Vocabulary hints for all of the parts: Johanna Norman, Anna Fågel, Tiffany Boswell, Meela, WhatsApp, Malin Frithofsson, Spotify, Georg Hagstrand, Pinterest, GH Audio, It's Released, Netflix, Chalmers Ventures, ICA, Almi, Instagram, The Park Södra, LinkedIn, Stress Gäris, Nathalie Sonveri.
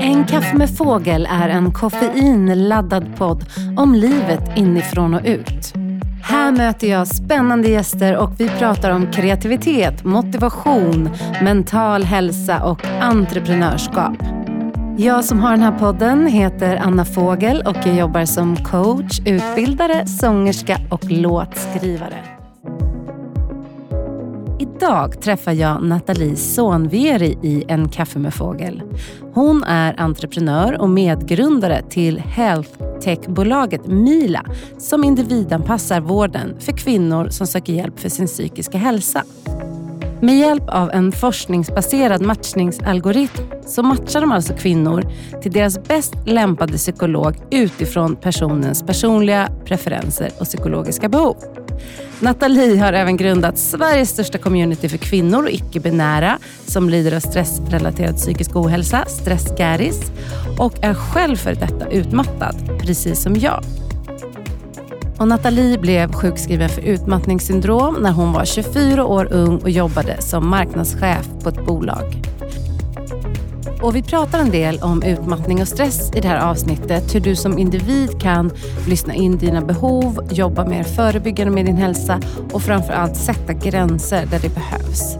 En kaffe med fågel är en koffeinladdad podd om livet inifrån och ut. Här möter jag spännande gäster och vi pratar om kreativitet, motivation, mental hälsa och entreprenörskap. Jag som har den här podden heter Anna Fågel och jag jobbar som coach, utbildare, sångerska och låtskrivare. Idag träffar jag Nathalie Sonveri i En kaffe med fågel. Hon är entreprenör och medgrundare till health tech-bolaget Meela som individanpassar vården för kvinnor som söker hjälp för sin psykiska hälsa. Med hjälp av en forskningsbaserad matchningsalgoritm så matchar de alltså kvinnor till deras bäst lämpade psykolog utifrån personens personliga preferenser och psykologiska behov. Nathalie har även grundat Sveriges största community för kvinnor och icke-binära som lider av stressrelaterad psykisk ohälsa, Stress Gäris, och är själv för detta utmattad, precis som jag. Och Nathalie blev sjukskriven för utmattningssyndrom när hon var 24 år ung och jobbade som marknadschef på ett bolag. Och vi pratar en del om utmattning och stress i det här avsnittet. Hur du som individ kan lyssna in dina behov, jobba mer förebyggande med din hälsa och framförallt sätta gränser där det behövs.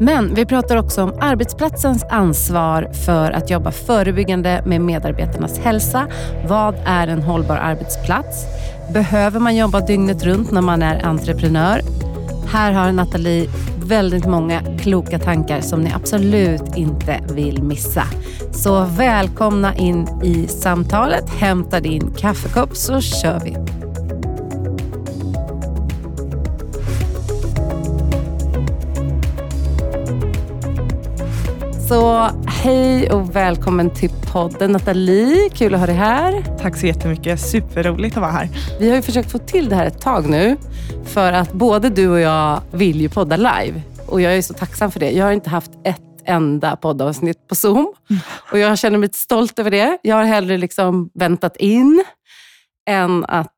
Men vi pratar också om arbetsplatsens ansvar för att jobba förebyggande med medarbetarnas hälsa. Vad är en hållbar arbetsplats? Behöver man jobba dygnet runt när man är entreprenör? Här har Nathalie väldigt många kloka tankar som ni absolut inte vill missa. Så välkomna in i samtalet, hämta din kaffekopp så kör vi. Så hej och välkommen till podden Nathalie, kul att ha dig här. Tack så jättemycket, superroligt att vara här. Vi har ju försökt få till det här ett tag nu för att både du och jag vill ju podda live och jag är så tacksam för det. Jag har inte haft ett enda poddavsnitt på Zoom och jag känner mig stolt över det. Jag har hellre liksom väntat in än att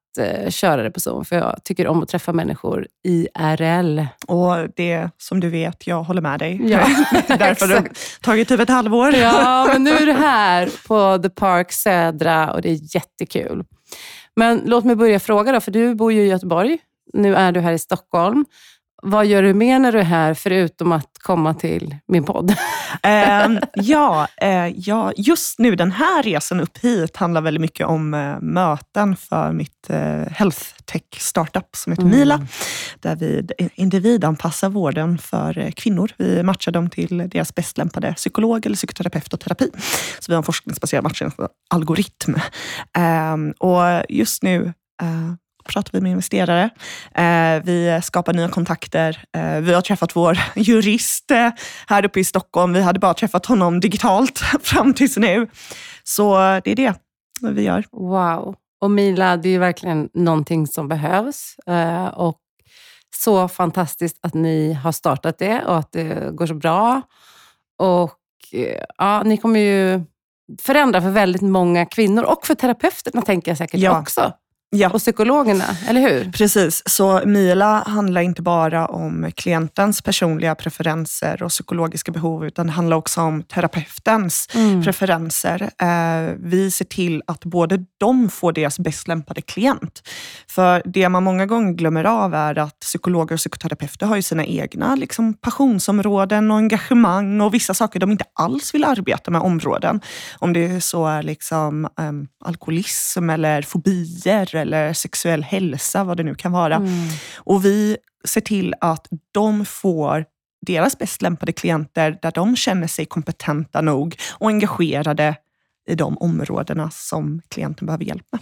köra det på Zoom, för jag tycker om att träffa människor IRL. Och det, som du vet, jag håller med dig. Ja, därför har du tagit typ ett halvår. Ja, men nu är du här på The Park Södra och det är jättekul. Men låt mig börja fråga då, för du bor ju i Göteborg. Nu är du här i Stockholm. Vad gör du mer när du är här förutom att komma till min podd? Just nu den här resan upp hit handlar väldigt mycket om möten för mitt health tech startup som heter Meela. Där vi individanpassar vården för kvinnor. Vi matchar dem till deras bäst lämpade psykolog eller psykoterapeut och terapi. Så vi har en forskningsbaserad matchningsalgoritm. Och just nu pratar vi med investerare. Vi skapar nya kontakter. Vi har träffat vår jurist här uppe i Stockholm. Vi hade bara träffat honom digitalt fram tills nu. Så det är det vi gör. Wow. Och Meela, det är ju verkligen någonting som behövs. Och så fantastiskt att ni har startat det och att det går så bra. Och ja, ni kommer ju förändra för väldigt många kvinnor och för terapeuterna tänker jag säkert också. Ja. Och psykologerna, eller hur? Precis, så Meela handlar inte bara om klientens personliga preferenser och psykologiska behov, utan det handlar också om terapeutens preferenser. Vi ser till att både de får deras bäst lämpade klient. För det man många gånger glömmer av är att psykologer och psykoterapeuter har ju sina egna liksom, passionsområden och engagemang och vissa saker de inte alls vill arbeta med områden. Om det så är liksom, alkoholism eller fobier eller sexuell hälsa, vad det nu kan vara. Och vi ser till att de får deras bäst lämpade klienter där de känner sig kompetenta nog och engagerade i de områdena som klienten behöver hjälp med.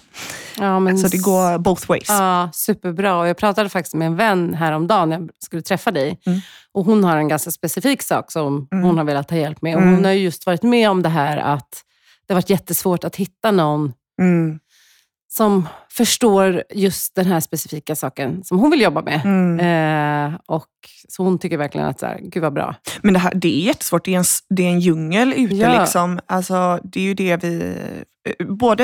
Ja, men så det går both ways. Ja, superbra. Jag pratade faktiskt med en vän häromdagen när jag skulle träffa dig. Och hon har en ganska specifik sak som hon har velat ha hjälp med. Och hon har ju just varit med om det här att det har varit jättesvårt att hitta någon som förstår just den här specifika saken som hon vill jobba med. Och så hon tycker verkligen att så här, gud vad bra. Men det här, det är jättesvårt. Det är en djungel ute liksom. Alltså, det är ju det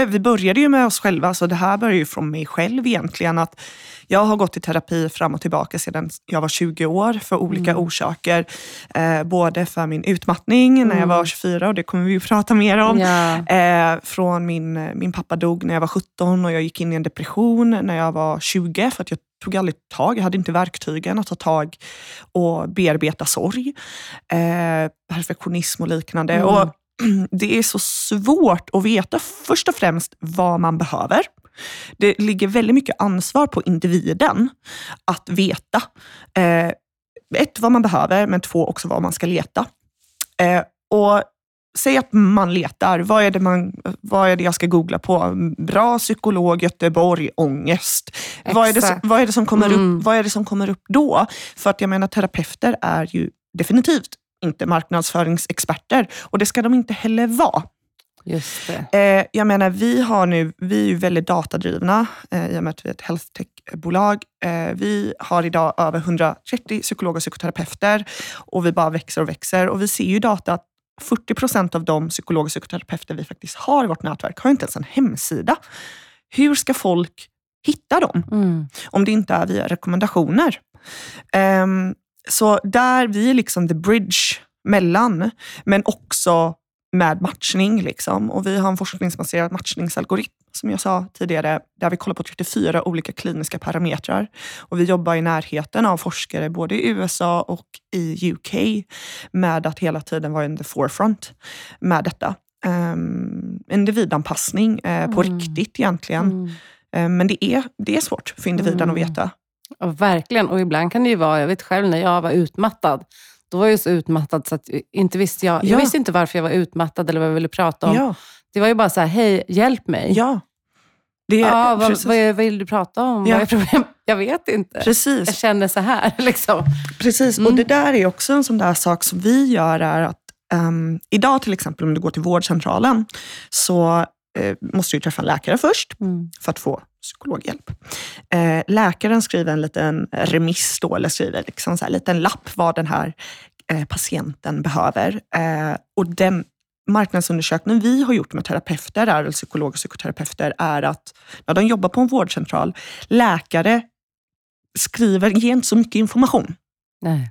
vi började ju med oss själva, så det här börjar ju från mig själv egentligen, att jag har gått i terapi fram och tillbaka sedan jag var 20 år för olika orsaker, både för min utmattning när jag var 24, och det kommer vi ju prata mer om, från min pappa dog när jag var 17 och jag gick in i en depression när jag var 20 för att jag hade inte verktygen att ta tag och bearbeta sorg, perfektionism och liknande. Och det är så svårt att veta först och främst vad man behöver. Det ligger väldigt mycket ansvar på individen att veta. 1, vad man behöver, men 2, också vad man ska leta. Och säg att man letar. Vad är det jag ska googla på? Bra psykolog, Göteborg, ångest. Vad är det som kommer upp? Vad är det som kommer upp då? För att jag menar, terapeuter är ju definitivt inte marknadsföringsexperter, och det ska de inte heller vara. Just det. Jag menar, vi är ju väldigt datadrivna i och med att vi är ett health tech-bolag. Vi har idag över 130 psykologer och psykoterapeuter, och vi bara växer och växer, och vi ser ju data att 40% av de psykologer och psykoterapeuter vi faktiskt har i vårt nätverk har inte ens en hemsida. Hur ska folk hitta dem? Om det inte är via rekommendationer. Så där vi är liksom the bridge mellan, men också med matchning liksom. Och vi har en forskningsbaserad matchningsalgoritm, som jag sa tidigare, där vi kollar på 34 olika kliniska parametrar. Och vi jobbar i närheten av forskare både i USA och i UK med att hela tiden vara in the forefront med detta. Individanpassning på riktigt egentligen. Men det är svårt för individen att veta. Ja, verkligen. Och ibland kan det ju vara, jag vet själv när jag var utmattad, då var jag ju så utmattad så att inte visste jag visste inte varför jag var utmattad eller vad jag ville prata om. Ja. Det var ju bara så här, hej, hjälp mig. Ja. Vad vill du prata om? Ja. Vad är problem? Jag vet inte. Precis. Jag känner så här liksom. Precis, och det där är också en sån där sak som vi gör, är att idag till exempel om du går till vårdcentralen så måste du träffa en läkare först för att få psykologhjälp. Läkaren skriver en liten remiss då, eller skriver liksom så här, en liten lapp vad den här patienten behöver. Och den marknadsundersökningen vi har gjort med terapeuter, eller psykologer och psykoterapeuter, är att när de jobbar på en vårdcentral, läkare ger inte så mycket information. Nej.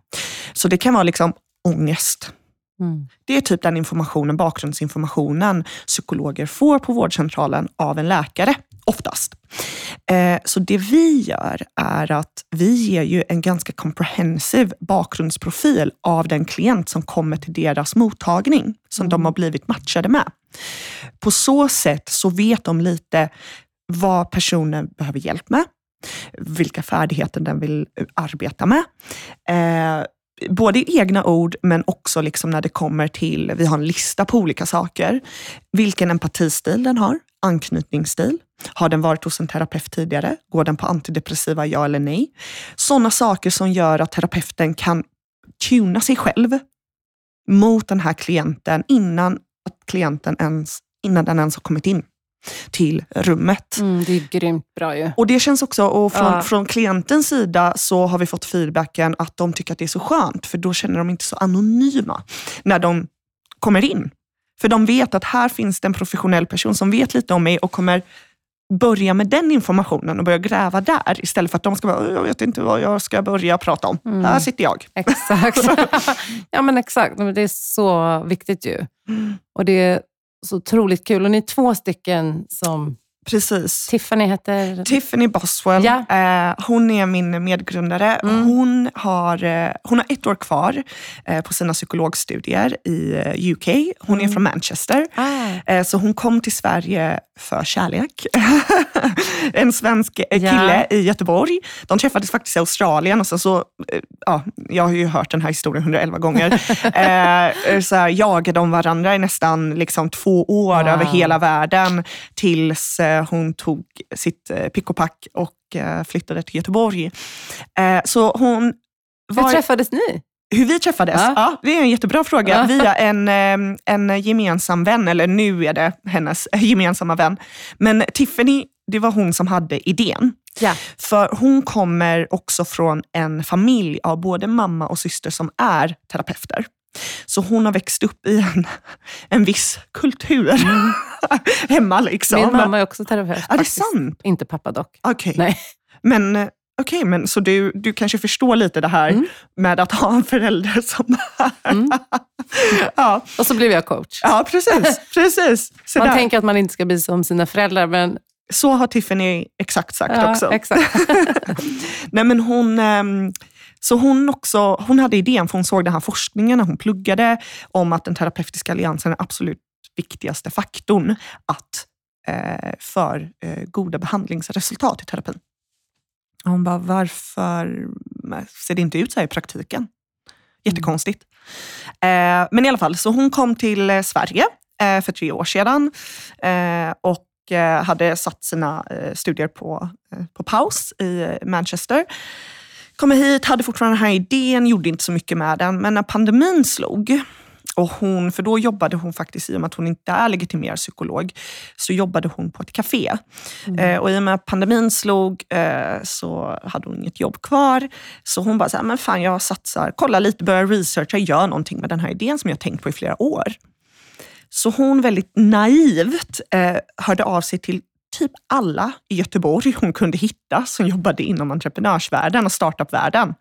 Så det kan vara liksom ångest. Det är typ den informationen, bakgrundsinformationen psykologer får på vårdcentralen av en läkare, oftast. Så det vi gör är att vi ger ju en ganska comprehensive bakgrundsprofil av den klient som kommer till deras mottagning, som de har blivit matchade med. På så sätt så vet de lite vad personen behöver hjälp med, vilka färdigheter den vill arbeta med. Både i egna ord, men också liksom när det kommer till, vi har en lista på olika saker. Vilken empatistil den har, anknytningsstil. Har den varit hos en terapeut tidigare? Går den på antidepressiva, ja eller nej? Sådana saker som gör att terapeuten kan tuna sig själv mot den här klienten innan den ens har kommit in till rummet. Det är grymt bra ju. Och det känns också, och från klientens sida så har vi fått feedbacken att de tycker att det är så skönt, för då känner de inte så anonyma när de kommer in. För de vet att här finns det en professionell person som vet lite om mig och kommer börja med den informationen och börja gräva där, istället för att de ska bara, jag vet inte vad jag ska börja prata om. Här sitter jag. Exakt. Ja men exakt, men det är så viktigt ju. Och det är så otroligt kul. Och ni är 2 stycken som... Precis. Tiffany heter... Tiffany Boswell. Ja. Hon är min medgrundare. Hon har 1 år kvar på sina psykologstudier i UK. Hon är från Manchester. Så hon kom till Sverige för kärlek. En svensk kille i Göteborg. De träffades faktiskt i Australien. Och sen så, jag har ju hört den här historien 111 gånger. Så här, jagade de varandra i nästan liksom 2 år över hela världen, tills hon tog sitt pick och pack och flyttade till Göteborg. Så hon var... Hur träffades ni? Hur vi träffades? Ja, det är en jättebra fråga. Via en gemensam vän, eller nu är det hennes gemensamma vän. Men Tiffany det var hon som hade idén. Ja. För hon kommer också från en familj av både mamma och syster som är terapeuter. Så hon har växt upp i en viss kultur hemma liksom. Min mamma är också terapeut. Är det sant? Inte pappa dock. Okej. Okay. Men... Okej, men så du kanske förstår lite det här med att ha en förälder som... Ja. Och så blev jag coach. Ja, precis. Så man tänker att man inte ska bli som sina föräldrar, men... Så har Tiffany exakt sagt också. Exakt. Nej, men hon hade idén, för hon såg den här forskningen när hon pluggade om att den terapeutiska alliansen är den absolut viktigaste faktorn för goda behandlingsresultat i terapin. Och hon bara, varför ser det inte ut så här i praktiken? Jättekonstigt. Men i alla fall, så hon kom till Sverige för 3 år sedan och hade satt sina studier på paus i Manchester. Kommer hit, hade fortfarande den här idén, gjorde inte så mycket med den. Men när pandemin slog, för då jobbade hon faktiskt, i och med att hon inte är legitimerad psykolog, så jobbade hon på ett café. Och i och med att pandemin slog så hade hon inget jobb kvar. Så hon bara så här, men fan, jag satsar, kolla lite, börja researcha, gör någonting med den här idén som jag tänkt på i flera år. Så hon väldigt naivt hörde av sig till typ alla i Göteborg hon kunde hitta som jobbade inom entreprenörsvärlden och startupvärlden.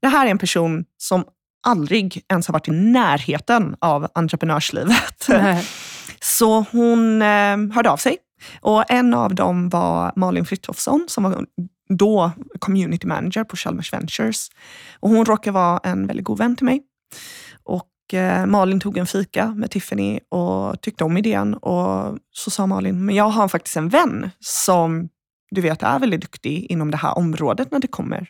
Det här är en person som aldrig ens har varit i närheten av entreprenörslivet. Nej. Så hon hörde av sig. Och en av dem var Malin Frithofsson, som var då community manager på Chalmers Ventures. Och hon råkar vara en väldigt god vän till mig. Och Malin tog en fika med Tiffany och tyckte om idén. Och så sa Malin, men jag har faktiskt en vän som du vet är väldigt duktig inom det här området när det kommer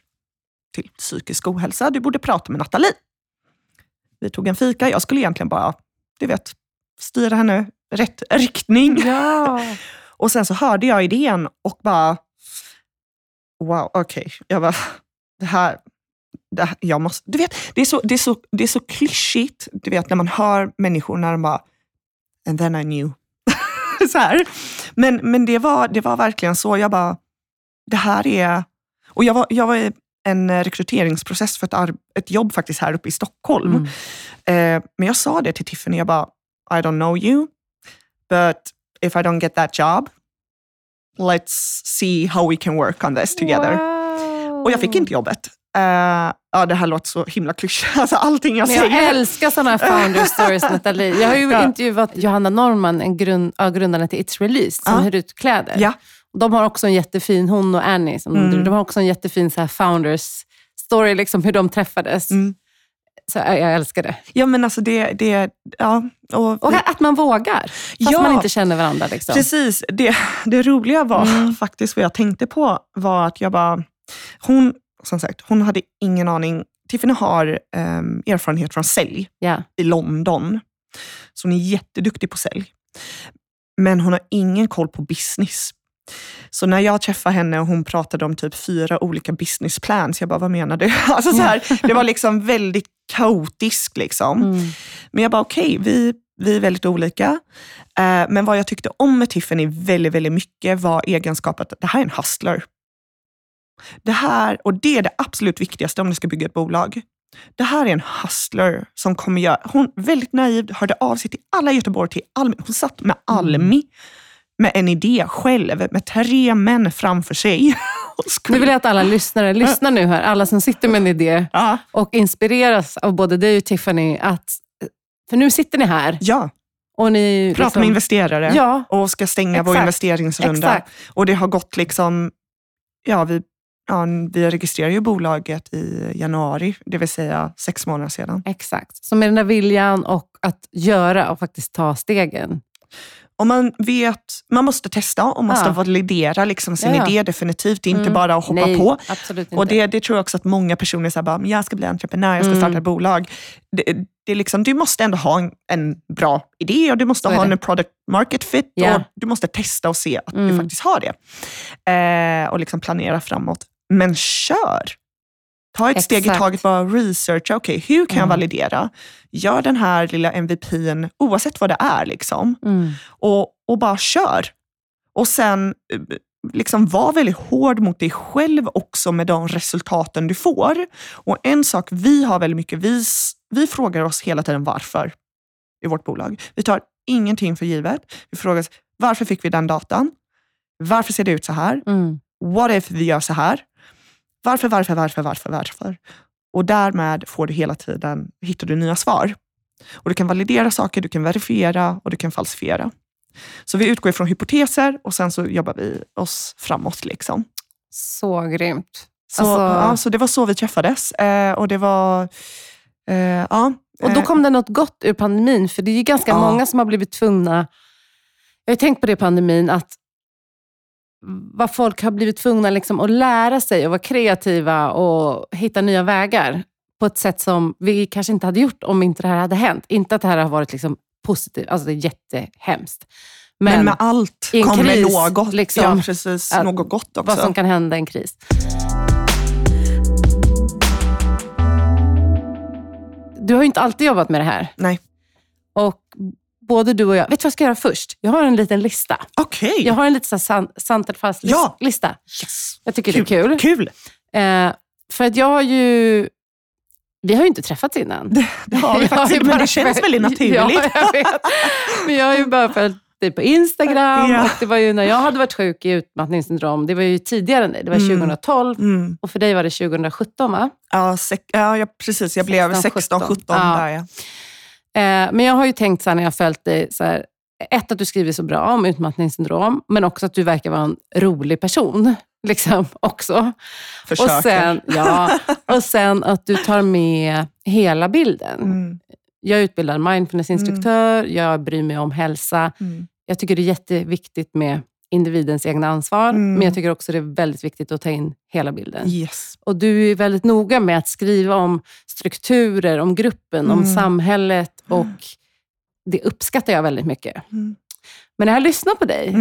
till psykisk ohälsa. Du borde prata med Nathalie. Vi tog en fika. Jag skulle egentligen bara, du vet, styra henne rätt riktning. Ja. Och sen så hörde jag idén och bara, wow, okej. Jag bara, det här jag måste, du vet, det är så klyschigt, du vet, när man hör människor när de bara, and then I knew. Så här. Men det var verkligen så. Jag bara, det här är, och jag var en rekryteringsprocess för ett jobb faktiskt här uppe i Stockholm. Men jag sa det till Tiffany, jag bara, I don't know you, but if I don't get that job, let's see how we can work on this together. Wow. Och jag fick inte jobbet. Det här låter så himla klyschigt. Alltså allting jag säger. Jag älskar sådana här founder stories, Nathalie. Jag har ju intervjuat Johanna Norman, en grundaren till It's Released, som hyr ut kläder. Ja. De har också en jättefin, hon och Annie, som de har också en jättefin så här founders story, liksom hur de träffades. Så jag älskar det. Ja, men alltså det ja. Och att man vågar, fast man inte känner varandra liksom. Precis, det roliga var faktiskt vad jag tänkte på var att jag bara, hon, som sagt, hon hade ingen aning. Tiffany har erfarenhet från sälj i London. Så hon är jätteduktig på sälj. Men hon har ingen koll på business. Så när jag träffade henne och hon pratade om typ 4 olika business plans, jag bara, vad menar du? Alltså så här, det var liksom väldigt kaotiskt liksom. Men jag bara, okej, vi är väldigt olika. Men vad jag tyckte om med Tiffany väldigt, väldigt mycket var egenskapen att det här är en hustler. Det här, och det är det absolut viktigaste om du ska bygga ett bolag. Det här är en hustler som kommer göra, hon väldigt naiv, hörde av sig till alla i Göteborg, till Almi. Hon satt med Almi. Med en idé själv, med 3 män framför sig. Nu vill jag att alla lyssnare lyssnar nu här. Alla som sitter med en idé och inspireras av både dig och Tiffany. För nu sitter ni här. Ja. Och ni pratar liksom med investerare. Ja. Och ska stänga vår investeringsrunda. Exakt. Och det har gått liksom... Vi registrerar ju bolaget i januari. Det vill säga 6 månader sedan. Exakt. Så med den där viljan och att göra och faktiskt ta stegen. Om man vet, man måste testa och man måste validera liksom sin idé definitivt. Det är inte bara att hoppa på. Absolut inte. Och det tror jag också att många personer säger bara, jag ska bli entreprenör, jag ska starta ett bolag. Det är liksom, du måste ändå ha en bra idé och du måste ha en product market fit och du måste testa och se att du faktiskt har det. Och liksom planera framåt. Men kör! Ta ett steg i taget, bara researcha. Okej, hur kan jag validera? Gör den här lilla MVP:n, oavsett vad det är liksom. Och bara kör. Och sen liksom var väldigt hård mot dig själv också med de resultaten du får. Och en sak vi har väldigt mycket, vi frågar oss hela tiden varför i vårt bolag. Vi tar ingenting för givet. Vi frågar oss, varför fick vi den datan? Varför ser det ut så här? Mm. What if vi gör så här? Varför? Och därmed får du hela tiden, hittar du nya svar. Och du kan validera saker, du kan verifiera och du kan falsifiera. Så vi utgår från hypoteser och sen så jobbar vi oss framåt liksom. Så grymt. Alltså... Så det var så vi träffades. Och det var... Och då kom det något gott ur pandemin. För det är ju ganska många som har blivit tvungna... Jag har tänkt på det i pandemin att vad folk har blivit tvungna liksom att lära sig och vara kreativa och hitta nya vägar på ett sätt som vi kanske inte hade gjort om inte det här hade hänt. Inte att det här har varit liksom positivt, alltså det är jättehemskt. Men med allt kommer något, liksom, ja, precis, något gott också. Vad som kan hända i en kris. Du har ju inte alltid jobbat med det här. Nej. Och både du och jag, vet du vad jag ska göra först? Jag har en liten lista. Okej. Okay. Jag har en liten sant eller falskt lista. Yes. Jag tycker det är kul. För att jag har ju... Vi har ju inte träffats innan. Det har vi faktiskt, men det känns väldigt naturligt. Ja, jag vet. Men jag har ju bara följt dig på Instagram. Ja. Och det var ju när jag hade varit sjuk i utmattningssyndrom. Det var ju tidigare än dig. Det var 2012. Mm. Och för dig var det 2017, va? Ja, precis. Jag blev 16-17 där, ja. Men jag har ju tänkt så här när jag följt dig så här, att du skriver så bra om utmattningssyndrom, men också att du verkar vara en rolig person liksom också. Försöker. Och sen att du tar med hela bilden. Mm. Jag utbildar mindfulnessinstruktör, jag bryr mig om hälsa. Mm. Jag tycker det är jätteviktigt med individens egna ansvar, men jag tycker också det är väldigt viktigt att ta in hela bilden. Yes. Och du är väldigt noga med att skriva om strukturer, om gruppen, om samhället, och det uppskattar jag väldigt mycket. Mm. Men när jag har lyssnat på dig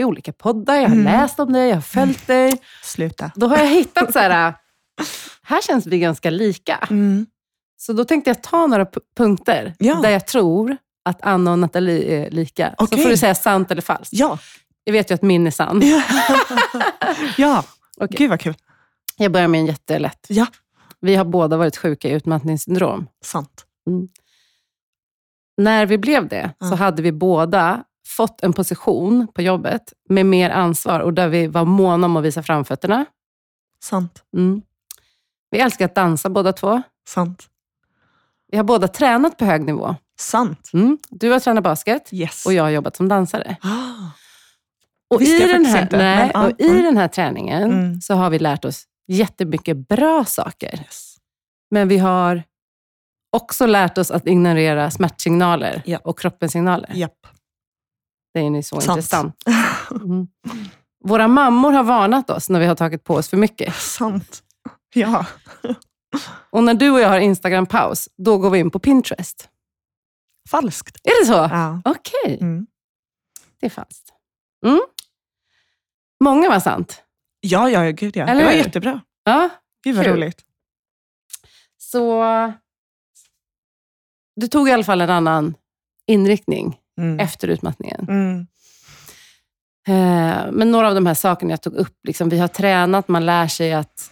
i olika poddar, jag har läst om dig, jag har följt dig. Sluta. Då har jag hittat så här känns vi ganska lika. Mm. Så då tänkte jag ta några punkter där jag tror att Anna och Nathalie är lika. Okay. Så får du säga sant eller falskt. Ja. Jag vet ju att min är sann. Ja, okay. Gud vad kul. Jag börjar med en jättelätt. Ja. Vi har båda varit sjuka i utmattningssyndrom. Sant. Mm. När vi blev det så hade vi båda fått en position på jobbet med mer ansvar och där vi var måna om att visa framfötterna. Sant. Mm. Vi älskar att dansa båda två. Sant. Vi har båda tränat på hög nivå. Sant. Mm. Du har tränat basket och jag har jobbat som dansare. Ah. Och i den här träningen så har vi lärt oss jättemycket bra saker. Yes. Men vi har också lärt oss att ignorera smärtsignaler och kroppens signaler. Yep. Det är ju så intressant. Mm. Våra mammor har varnat oss när vi har tagit på oss för mycket. Sant. Ja. Och när du och jag har Instagram-paus, då går vi in på Pinterest. Falskt. Är det så? Ja. Okej. Mm. Det är falskt. Mm. Många var sant. Ja, gud ja. Eller det var jättebra. Ja, det var roligt. Så du tog i alla fall en annan inriktning efter utmattningen. Mm. Men några av de här sakerna jag tog upp, liksom, vi har tränat, man lär sig att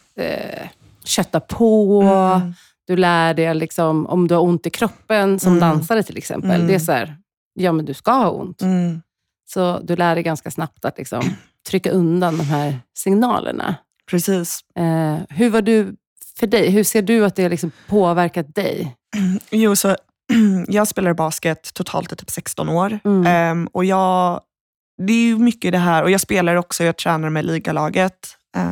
kötta på. Mm. Du lär dig liksom, om du har ont i kroppen som dansare till exempel. Mm. Det är så här, ja men du ska ha ont. Mm. Så du lär dig ganska snabbt att liksom trycka undan de här signalerna. Precis. Hur var du för dig? Hur ser du att det liksom påverkat dig? Jo, så jag spelade basket totalt i typ 16 år. Mm. Och det är ju mycket det här. Och jag spelar också, jag tränade med ligalaget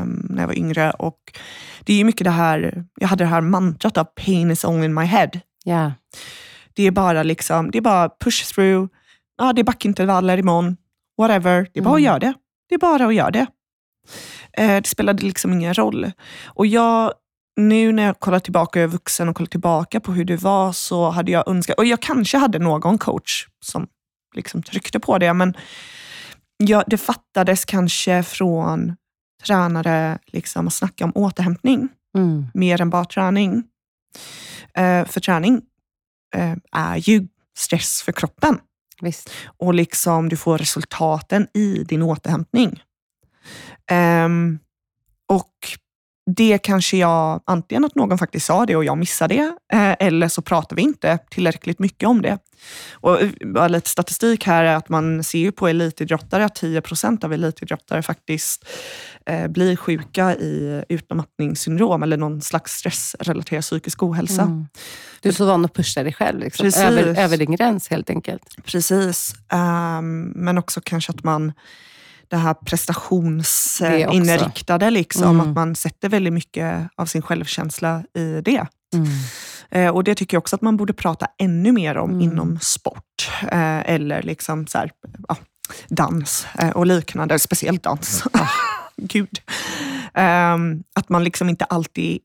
när jag var yngre. Och det är ju mycket det här, jag hade det här mantrat av pain is only in my head. Yeah. Det är bara liksom, det är bara push through. Ja, det är backintervaller imorgon. Whatever. Det är bara att göra det. Det är bara att göra det. Det spelade liksom ingen roll. Och nu när jag kollar tillbaka, jag är vuxen och kollar tillbaka på hur det var, så hade jag önskat, och jag kanske hade någon coach som liksom tryckte på det, men det fattades kanske från tränare liksom att snacka om återhämtning. Mer än bara träning. För träning är ju stress för kroppen. Visst. Och liksom du får resultaten i din återhämtning. Och det kanske jag, antingen att någon faktiskt sa det och jag missade det, eller så pratar vi inte tillräckligt mycket om det. Och lite statistik här är att man ser ju på elitidrottare att 10% av elitidrottare faktiskt blir sjuka i utmattningssyndrom eller någon slags stressrelaterad psykisk ohälsa. Mm. Du är så van att pusha dig själv liksom. Över din gräns helt enkelt. Precis. Men också kanske att man det här prestationsinriktade liksom, att man sätter väldigt mycket av sin självkänsla i det. Och det tycker jag också att man borde prata ännu mer om inom sport eller liksom så här, ja, dans och liknande, speciellt dans. Gud. Att man liksom inte alltid,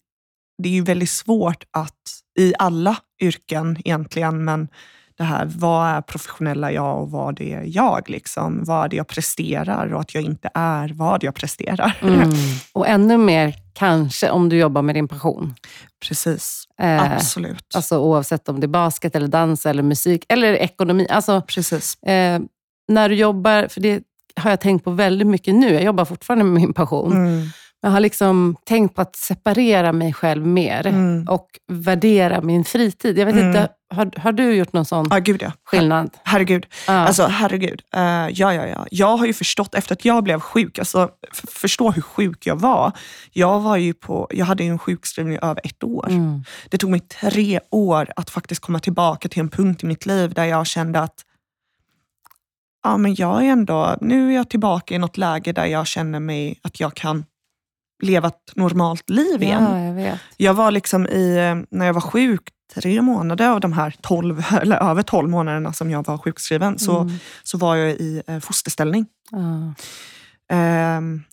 det är ju väldigt svårt att i alla yrken egentligen, men det här, vad är professionella jag och vad är jag liksom? Vad är det jag presterar och att jag inte är vad jag presterar. Mm. Och ännu mer kanske om du jobbar med din passion. Precis, absolut. Alltså oavsett om det är basket eller dans eller musik eller ekonomi. Alltså, precis. När du jobbar, för det har jag tänkt på väldigt mycket nu. Jag jobbar fortfarande med min passion. Jag har liksom tänkt på att separera mig själv mer och värdera min fritid. Jag vet inte, har du gjort någon sån gud, ja. Skillnad? Herregud. Alltså, herregud. Ja. Jag har ju förstått, efter att jag blev sjuk, alltså förstå hur sjuk jag var. Jag hade ju en sjukskrivning över 1 år. Det tog mig 3 år att faktiskt komma tillbaka till en punkt i mitt liv där jag kände att ja, men jag är ändå, nu är jag tillbaka i något läge där jag känner mig att jag kan leva ett normalt liv igen. Ja, jag vet. Jag var liksom när jag var sjuk 3 månader av de här 12 eller över 12 månaderna som jag var sjukskriven, så var jag i fosterställning.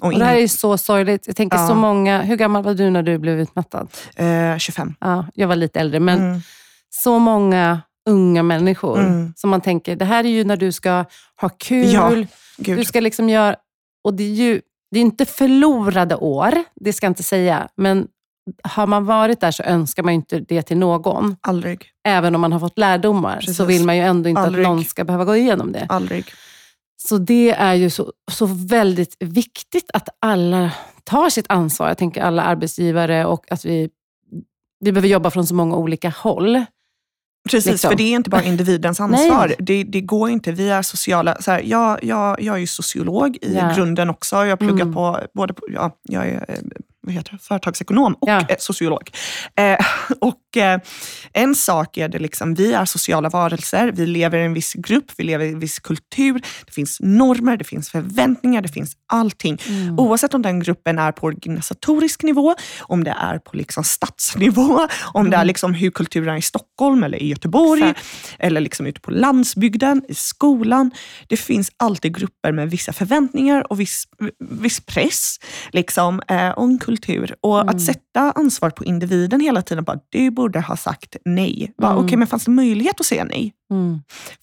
Och det här är ju så sorgligt. Jag tänker så många, hur gammal var du när du blev utmattad? 25. Ja, jag var lite äldre, men så många unga människor som man tänker, det här är ju när du ska ha kul. Ja, du ska liksom göra, och det är ju det är inte förlorade år, det ska jag inte säga. Men har man varit där så önskar man ju inte det till någon. Aldrig. Även om man har fått lärdomar. Precis. Så vill man ju ändå inte att någon ska behöva gå igenom det. Aldrig. Så det är ju så väldigt viktigt att alla tar sitt ansvar. Jag tänker alla arbetsgivare och att vi behöver jobba från så många olika håll. Precis, liksom. För det är inte bara individens ansvar. Det går inte. Vi är sociala. Så här, jag är ju sociolog i grunden också. Jag pluggar på både jag är företagsekonom och sociolog. En sak är det liksom, vi är sociala varelser. Vi lever i en viss grupp, vi lever i en viss kultur. Det finns normer, det finns förväntningar, det finns allting. Oavsett om den gruppen är på organisatorisk nivå, om det är på liksom stadsnivå, om det är liksom hur kulturen är i Stockholm eller i Göteborg, eller liksom ute på landsbygden, i skolan. Det finns alltid grupper med vissa förväntningar och viss press liksom, om kultur. Och att sätta ansvar på individen hela tiden, bara du borde ha sagt nej. Okej, men fanns det möjlighet att säga nej?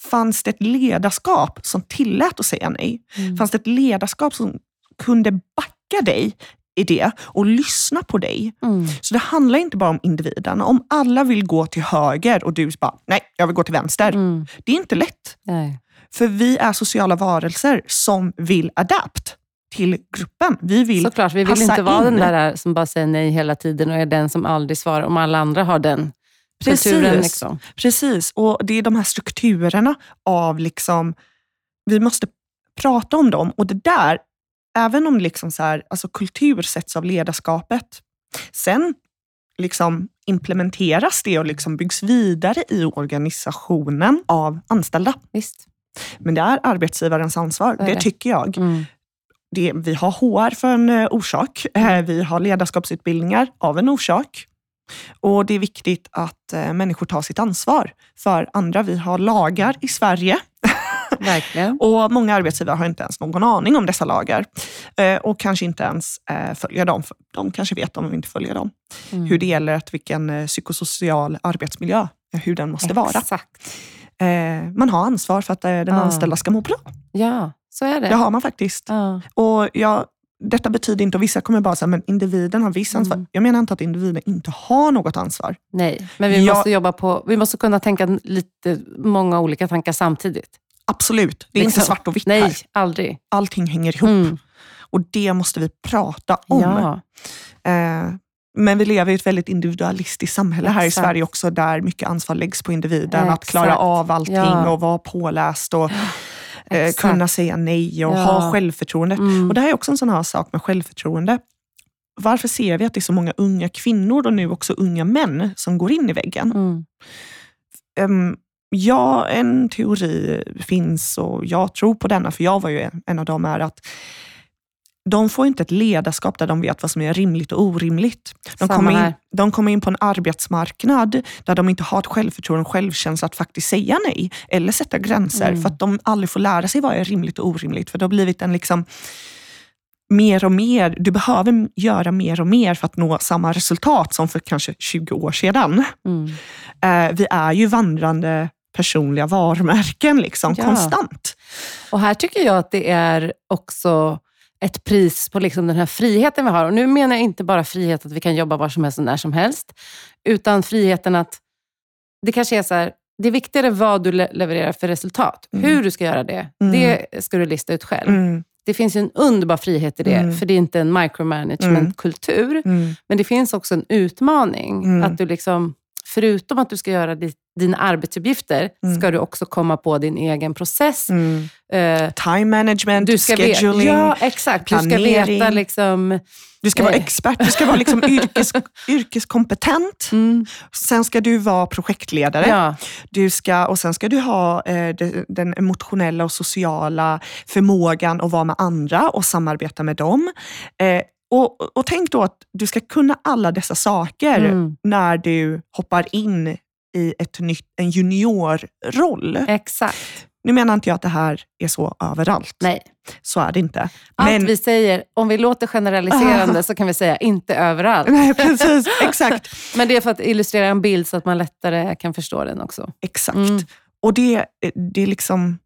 Fanns det ett ledarskap som tillät att säga nej? Fanns det ett ledarskap som kunde backa dig i det och lyssna på dig? Så det handlar inte bara om individen. Om alla vill gå till höger och du bara, nej, jag vill gå till vänster. Det är inte lätt. Nej. För vi är sociala varelser som vill adapt till gruppen. Såklart, vi vill inte vara den där som bara säger nej hela tiden och är den som aldrig svarar om alla andra har den kulturen. Liksom. Precis, och det är de här strukturerna av liksom, vi måste prata om dem, och det där, även om liksom så här, alltså kultur sätts av ledarskapet, sen liksom implementeras det och liksom byggs vidare i organisationen av anställda. Visst. Men det är arbetsgivarens ansvar, det tycker jag. Vi har HR för en orsak. Vi har ledarskapsutbildningar av en orsak. Och det är viktigt att människor tar sitt ansvar för andra. Vi har lagar i Sverige. Verkligen. Och många arbetsgivare har inte ens någon aning om dessa lagar. Och kanske inte ens följer dem. De kanske vet om de inte följer dem. Hur det gäller att vilken psykosocial arbetsmiljö, hur den måste vara. Man har ansvar för att den anställda ska må bra. Ja. Så är det. Det har man faktiskt. Och detta betyder inte, och vissa kommer bara säga, men individen har viss ansvar. Jag menar inte att individen inte har något ansvar. Nej, men vi måste kunna tänka lite många olika tankar samtidigt. Absolut, det är inte svart och vitt här. Nej, aldrig. Allting hänger ihop. Och det måste vi prata om. Ja. Men vi lever i ett väldigt individualistiskt samhälle här i Sverige också, där mycket ansvar läggs på individen. Exakt. Att klara av allting och vara påläst och kunna säga nej och ha självförtroende. Mm. Och det här är också en sån här sak med självförtroende. Varför ser vi att det är så många unga kvinnor och nu också unga män som går in i väggen? Mm. Ja, en teori finns och jag tror på denna, för jag var ju en av dem, är att de får inte ett ledarskap där de vet vad som är rimligt och orimligt. De kommer in på en arbetsmarknad där de inte har ett självförtroende och självkänsla att faktiskt säga nej eller sätta gränser, för att de aldrig får lära sig vad är rimligt och orimligt, för det har blivit en liksom mer och mer, du behöver göra mer och mer för att nå samma resultat som för kanske 20 år sedan. Vi är ju vandrande personliga varumärken liksom, konstant. Och här tycker jag att det är också ett pris på liksom den här friheten vi har. Och nu menar jag inte bara frihet att vi kan jobba var som helst och när som helst, utan friheten att det kanske är så här, det är viktigare vad du levererar för resultat. Hur du ska göra det, det ska du lista ut själv. Det finns ju en underbar frihet i det, för det är inte en micromanagement-kultur. Men det finns också en utmaning, att du liksom, förutom att du ska göra dina arbetsuppgifter, ska du också komma på din egen process. Time management, du ska scheduling, planering. Du ska veta liksom... Du ska vara expert, du ska vara liksom yrkeskompetent. Sen ska du vara projektledare. Ja. Och sen ska du ha den emotionella och sociala förmågan att vara med andra och samarbeta med dem. Och tänk då att du ska kunna alla dessa saker när du hoppar in i en juniorroll. Exakt. Nu menar inte jag att det här är så överallt. Nej. Så är det inte. Men vi säger, om vi låter generaliserande så kan vi säga inte överallt. Nej, precis. Exakt. Men det är för att illustrera en bild så att man lättare kan förstå den också. Exakt. Och det är liksom...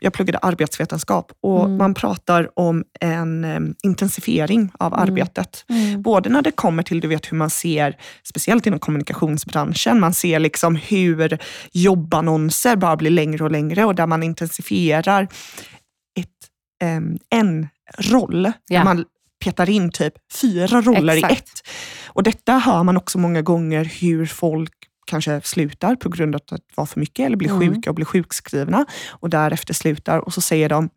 jag pluggade arbetsvetenskap och man pratar om en intensifiering av arbetet. Både när det kommer till, du vet hur man ser, speciellt inom kommunikationsbranschen, man ser liksom hur jobbannonser bara blir längre och längre, och där man intensifierar en roll. Yeah. Man petar in typ 4 roller i ett. Och detta hör man också många gånger, hur folk kanske slutar på grund av att det var för mycket, eller blir sjuka och blir sjukskrivna och därefter slutar, och så säger de,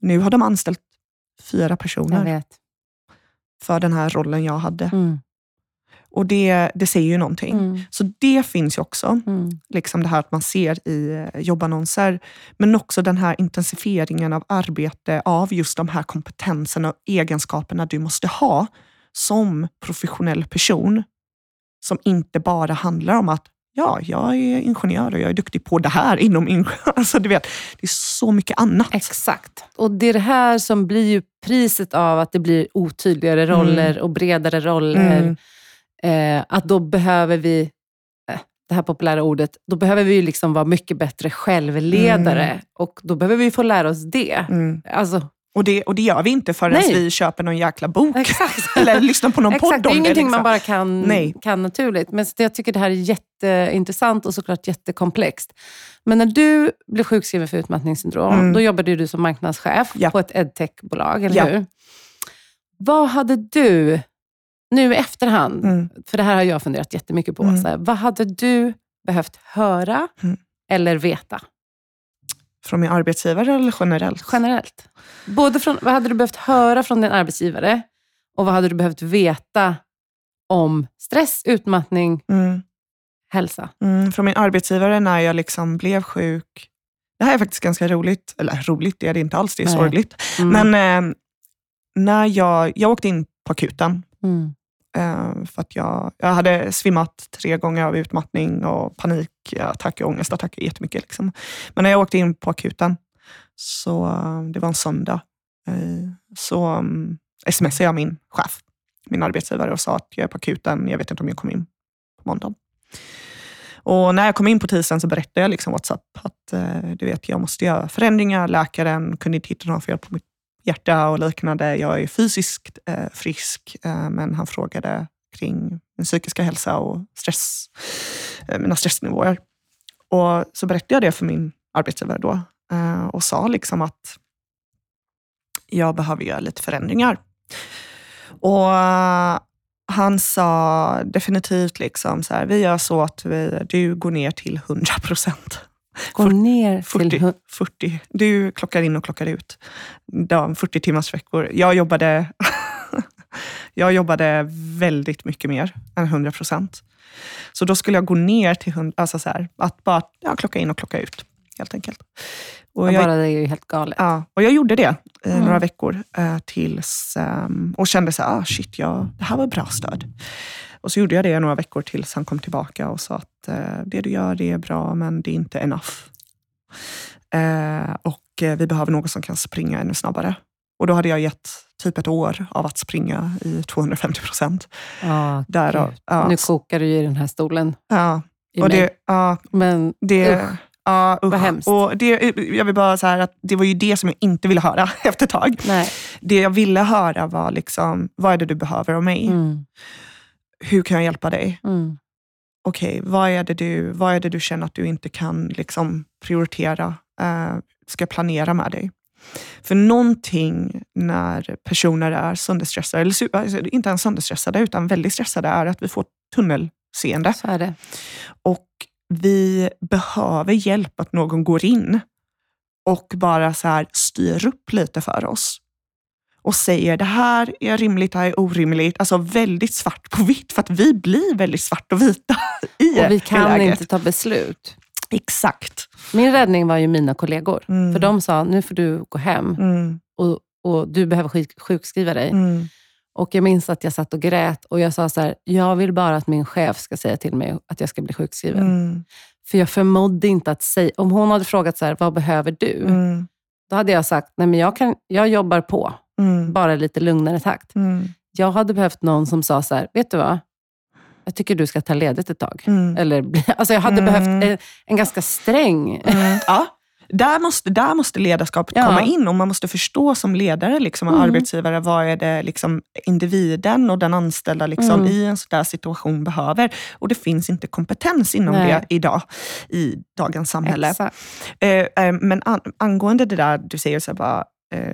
nu har de anställt 4 personer för den här rollen jag hade. Och det säger ju någonting. Så det finns ju också liksom det här att man ser i jobbannonser, men också den här intensifieringen av arbete, av just de här kompetenserna och egenskaperna du måste ha som professionell person, som inte bara handlar om att jag är ingenjör och jag är duktig på det här inom ingenjör. Alltså du vet, det är så mycket annat. Exakt. Och det är det här som blir ju priset av att det blir otydligare roller och bredare roller. Att då behöver vi, det här populära ordet, då behöver vi ju liksom vara mycket bättre självledare. Och då behöver vi få lära oss det. Alltså... Och det gör vi inte förrän vi köper någon jäkla bok. Exakt. Eller lyssnar på någon podd. Det är ingenting man bara kan naturligt. Men jag tycker det här är jätteintressant och såklart jättekomplext. Men när du blev sjukskriven för utmattningssyndrom, då jobbade du som marknadschef på ett edtech-bolag, eller hur? Vad hade du, nu i efterhand, för det här har jag funderat jättemycket på, så här, vad hade du behövt höra eller veta? Från min arbetsgivare eller generellt? Generellt. Både från, vad hade du behövt höra från din arbetsgivare, och vad hade du behövt veta om stress, utmattning, hälsa? Från min arbetsgivare när jag liksom blev sjuk. Det här är faktiskt ganska roligt. Eller roligt, det är det inte alls, det är sorgligt. Men när jag åkte in på akuten. För att jag hade svimmat 3 gånger av utmattning och panikattack och ångestattack jättemycket liksom. Men när jag åkte in på akuten, så det var en söndag, så smsade jag min chef, min arbetsgivare, och sa att jag är på akuten, jag vet inte om jag kommer in på måndag. Och när jag kom in på tisdagen så berättade jag liksom WhatsApp att du vet, jag måste göra förändringar, läkaren kunde inte hitta någon fel på mitt hjärta och liknande. Jag är fysiskt frisk, men han frågade kring min psykiska hälsa och stress, mina stressnivåer. Och så berättade jag det för min arbetsgivare då, och sa liksom att jag behöver göra lite förändringar. Och han sa definitivt liksom så här, vi gör så att du går ner till 100%. Går ner till 40. Du klockar in och klockar ut. 40 timmars veckor. Jag jobbade väldigt mycket mer än 100%. Så då skulle jag gå ner till 100, alltså så här, att bara klocka in och klocka ut, helt enkelt. Och bara det är ju helt galet. Ja, och jag gjorde det några veckor tills, och kände så här, shit, det här var bra stöd. Och så gjorde jag det några veckor tills han kom tillbaka och sa att det du gör, det är bra, men det är inte enough. Och vi behöver någon som kan springa ännu snabbare. Och då hade jag gett typ ett år av att springa i 250%. Ah, därav, ja. Nu kokar du i den här stolen. Ja. Och det, men det, vad hemskt. Och det, jag vill bara säga att det var ju det som jag inte ville höra efter ett tag. Nej. Det jag ville höra var liksom, vad är det du behöver av mig? Mm. Hur kan jag hjälpa dig? Mm. Okej, vad är det du känner att du inte kan liksom prioritera? Ska planera med dig? För någonting när personer är sönderstressade, eller inte ens sönderstressade utan väldigt stressade, är att vi får tunnelseende. Så är det. Och vi behöver hjälp, att någon går in och bara så här styr upp lite för oss. Och säger, det här är rimligt, det här är orimligt. Alltså väldigt svart på vitt, för att vi blir väldigt svart och vita i och vi kan läget. Inte ta beslut. Exakt. Min räddning var ju mina kollegor. Mm. För de sa, nu får du gå hem. Mm. Och du behöver sjukskriva dig. Mm. Och jag minns att jag satt och grät. Och jag sa så här, jag vill bara att min chef ska säga till mig att jag ska bli sjukskriven. Mm. För jag förmådde inte att säga. Om hon hade frågat så här, vad behöver du? Mm. Då hade jag sagt, nej men jag jobbar på. Mm. Bara lite lugnare takt. Mm. Jag hade behövt någon som sa så här, vet du vad? Jag tycker du ska ta ledigt ett tag. Mm. Alltså jag hade behövt en ganska sträng... Mm. Ja. Där måste ledarskapet komma in. Och man måste förstå som ledare liksom, och arbetsgivare, vad är det liksom, individen och den anställda liksom, i en sån där situation behöver. Och det finns inte kompetens inom det idag i dagens samhälle. Men angående det där du säger så här, bara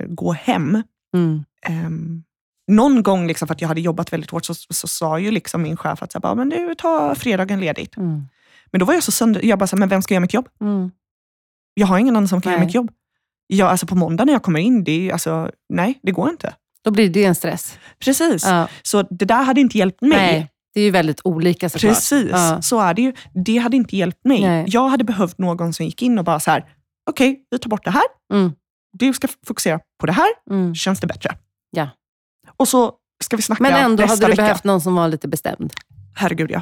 gå hem... Mm. Någon gång liksom, för att jag hade jobbat väldigt hårt, så sa ju liksom min chef att så här, men du tar fredagen ledigt. Mm. Men då var jag så sönder, jag bara så här, men vem ska göra mitt jobb? Mm. Jag har ingen annan som kan göra mitt jobb. Jag, alltså på måndag när jag kommer in, det är alltså nej, det går inte. Då blir det en stress. Precis. Ja. Så det där hade inte hjälpt mig. Nej. Det är ju väldigt olika såklart. Precis. Ja. Så är det ju. Det hade inte hjälpt mig. Nej. Jag hade behövt någon som gick in och bara så här, okej, vi tar bort det här. Mm. Du ska fokusera på det här. Mm. Känns det bättre? Ja. Och så ska vi snacka nästa vecka. Men ändå hade du behövt någon som var lite bestämd. Herregud, ja.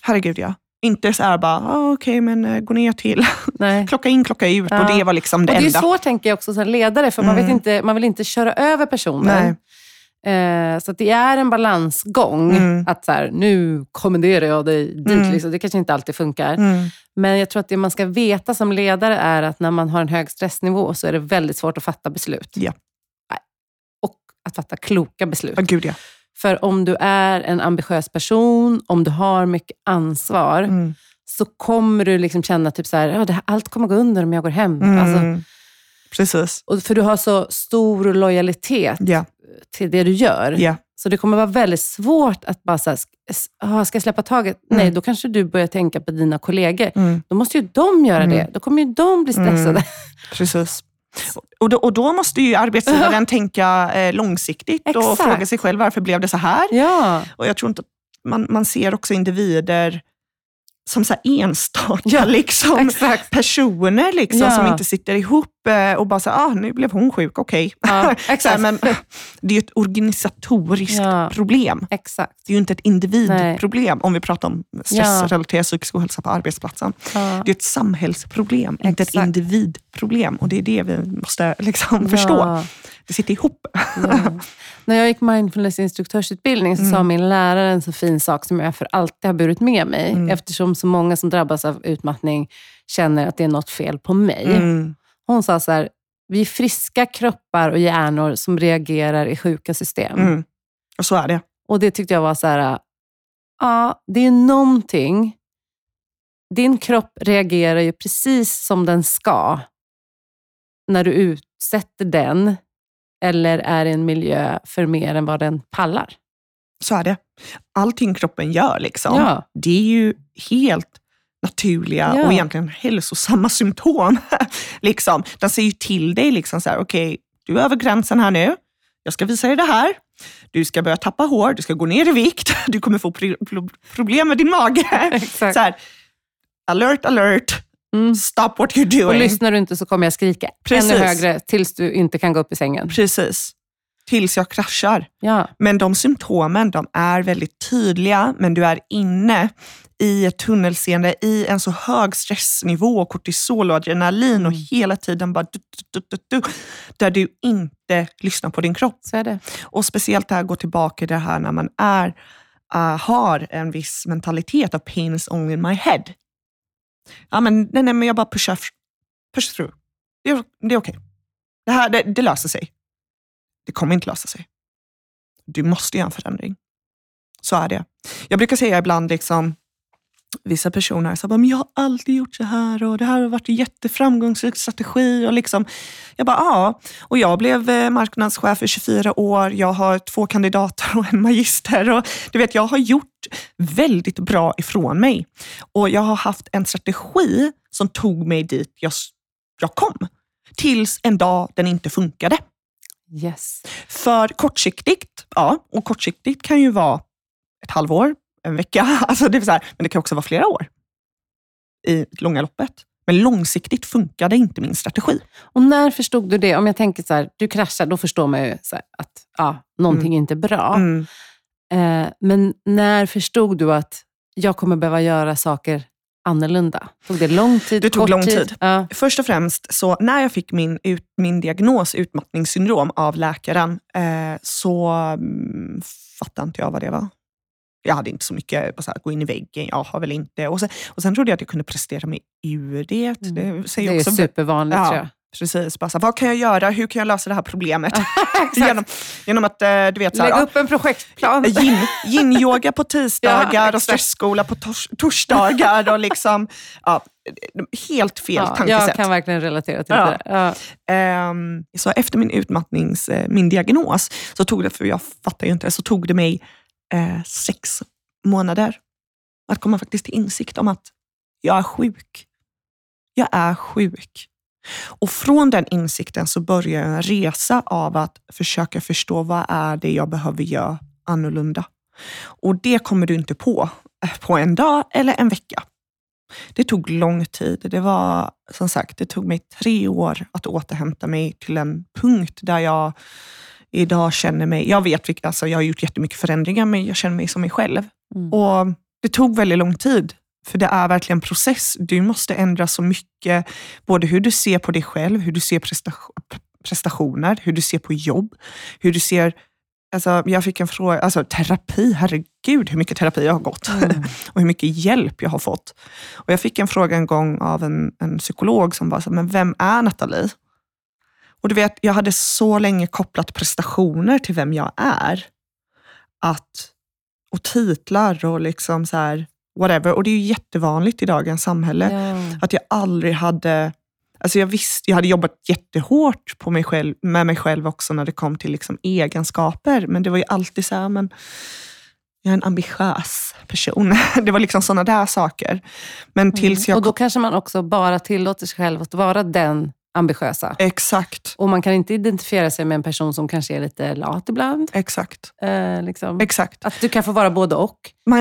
Herregud, ja. Inte så här bara, okej, men gå ner till. Nej. Klocka in, klocka ut. Ja. Och det var liksom det enda. Och det är svårt, tänker jag också, som ledare. För man vill inte köra över personen. Så att det är en balansgång. Att så här, nu kommenderar jag dig dit. Liksom. Det kanske inte alltid funkar. Men jag tror att det man ska veta som ledare är att när man har en hög stressnivå så är det väldigt svårt att fatta beslut. Ja. Att fatta kloka beslut. Oh, Gud, ja. För om du är en ambitiös person, om du har mycket ansvar, så kommer du liksom känna typ så här, allt kommer gå under om jag går hem. Alltså, precis. Och för du har så stor lojalitet till det du gör. Yeah. Så det kommer vara väldigt svårt att bara så här, ska jag släppa taget? Nej, då kanske du börjar tänka på dina kollegor. Då måste ju de göra det. Då kommer ju de bli stressade. Precis. Och då måste ju arbetsgivaren tänka långsiktigt. Exakt. Och fråga sig själv, varför blev det så här? Ja. Och jag tror inte man ser också individer som så här enstaka liksom, personer liksom, som inte sitter ihop och bara så här, nu blev hon sjuk, okej. Ja, exakt. Men det är ju ett organisatoriskt problem. Exakt. Det är ju inte ett individproblem. Nej. Om vi pratar om stressrelaterad psykisk ohälsa på arbetsplatsen. Ja. Det är ett samhällsproblem, inte ett individproblem. Och det är det vi måste liksom förstå. Det sitter ihop. När jag gick mindfulness-instruktörsutbildning så sa min lärare en så fin sak som jag för alltid har burit med mig. Eftersom så många som drabbas av utmattning känner att det är något fel på mig. Hon sa så här, vi är friska kroppar och hjärnor som reagerar i sjuka system. Och så är det. Och det tyckte jag var så här, det är någonting. Din kropp reagerar ju precis som den ska när du utsätter den eller är en miljö för mer än vad den pallar. Så är det. Allting kroppen gör liksom. Ja. Det är ju helt naturliga och egentligen hälsosamma symptom. liksom. Den säger ju till dig liksom så här, okej, du är över gränsen här nu. Jag ska visa dig det här. Du ska börja tappa hår. Du ska gå ner i vikt. Du kommer få problem med din mage. Exakt. Så här, alert, alert. Mm. Stop what you're doing. Och lyssnar du inte så kommer jag skrika ännu högre tills du inte kan gå upp i sängen. Precis. Tills jag kraschar. Ja. Men de symptomen, de är väldigt tydliga. Men du är inne i ett tunnelseende i en så hög stressnivå, kortisol och adrenalin och hela tiden bara där du inte lyssnar på din kropp. Så är det. Och speciellt det här går tillbaka i det här när man har en viss mentalitet av pain is only in my head. Ja, men, nej, men jag bara push through. Det är okej. Det här, det löser sig. Det kommer inte lösa sig. Du måste göra en förändring. Så är det. Jag brukar säga ibland liksom, vissa personer så bara, men jag har alltid gjort så här och det här har varit en jätteframgångsrik strategi och liksom, jag bara ja, och jag blev marknadschef för 24 år, jag har 2 kandidater och en magister och du vet, jag har gjort väldigt bra ifrån mig och jag har haft en strategi som tog mig dit jag kom, tills en dag den inte funkade. Yes. För kortsiktigt, ja, och kortsiktigt kan ju vara ett halvår, en vecka, alltså det är så här, men det kan också vara flera år i långa loppet. Men långsiktigt funkade inte min strategi. Och när förstod du det? Om jag tänker så här, du kraschar, då förstår man ju så här att någonting är inte bra. Mm. Men när förstod du att jag kommer behöva göra saker annorlunda? Tog det lång tid? Det tog lång tid. Ja. Först och främst så när jag fick min diagnos utmattningssyndrom av läkaren så fattade inte jag vad det var. Jag hade inte så mycket på att gå in i väggen. Jag har väl inte. Och sen trodde jag att jag kunde prestera mig ur det. Det är också supervanligt, tror jag. Precis. Bara så här, vad kan jag göra? Hur kan jag lösa det här problemet? genom att, du vet, så här, lägga upp en projektplan. Yin-yoga på tisdagar och stressskola på torsdagar. Och liksom, helt fel tankesätt. Jag kan verkligen relatera till det. Ja. Så efter min diagnos så tog det, för jag fattar ju inte, så tog det mig 6 månader att komma faktiskt till insikt om att jag är sjuk. Och från den insikten så börjar jag en resa av att försöka förstå vad är det jag behöver göra annorlunda. Och det kommer du inte på en dag eller en vecka. Det tog lång tid. Det var som sagt, det tog mig 3 år att återhämta mig till en punkt där jag idag känner mig, jag vet, alltså jag har gjort jättemycket förändringar, men jag känner mig som mig själv. Mm. Och det tog väldigt lång tid, för det är verkligen en process. Du måste ändra så mycket, både hur du ser på dig själv, hur du ser prestationer, hur du ser på jobb, hur du ser, alltså jag fick en fråga, alltså terapi, herregud hur mycket terapi jag har gått och hur mycket hjälp jag har fått. Och jag fick en fråga en gång av en psykolog som bara sa, men vem är Nathalie? Och du vet, jag hade så länge kopplat prestationer till vem jag är. Och titlar och liksom så här, whatever. Och det är ju jättevanligt i dagens samhälle. Yeah. Att jag aldrig hade, alltså jag visste, jag hade jobbat jättehårt på mig själv, med mig själv också när det kom till liksom egenskaper. Men det var ju alltid så här, men jag är en ambitiös person. Det var liksom sådana där saker. Men tills jag... Och då kanske man också bara tillåter sig själv att vara den ambitiösa. Exakt. Och man kan inte identifiera sig med en person som kanske är lite lat ibland. Exakt. Liksom. Exakt. Att du kan få vara både och.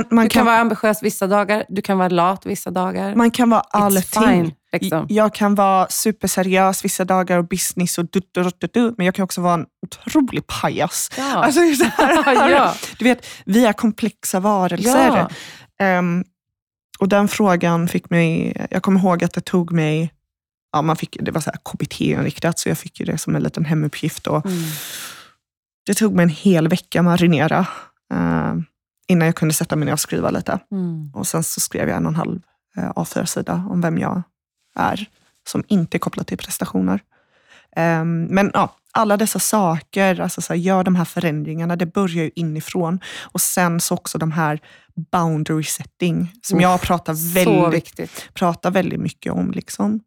Du kan vara ambitiös vissa dagar, du kan vara lat vissa dagar. Man kan vara allting. Fine, liksom. Jag kan vara superseriös vissa dagar och business och men jag kan också vara en otrolig pajas. Ja. Alltså, så här, ja. Du vet, vi är komplexa varelser. Ja. Och den frågan fick mig, jag kommer ihåg att det tog mig, ja, man fick, det var så här KBT-inriktat, så jag fick ju det som en liten hemuppgift. Och det tog mig en hel vecka marinera innan jag kunde sätta mig ner och skriva lite. Och sen så skrev jag 1,5 A4-sida om vem jag är som inte är kopplat till prestationer. Men ja, alla dessa saker, alltså så här, gör de här förändringarna, det börjar ju inifrån. Och sen så också de här boundary setting som jag pratar väldigt mycket om. Liksom.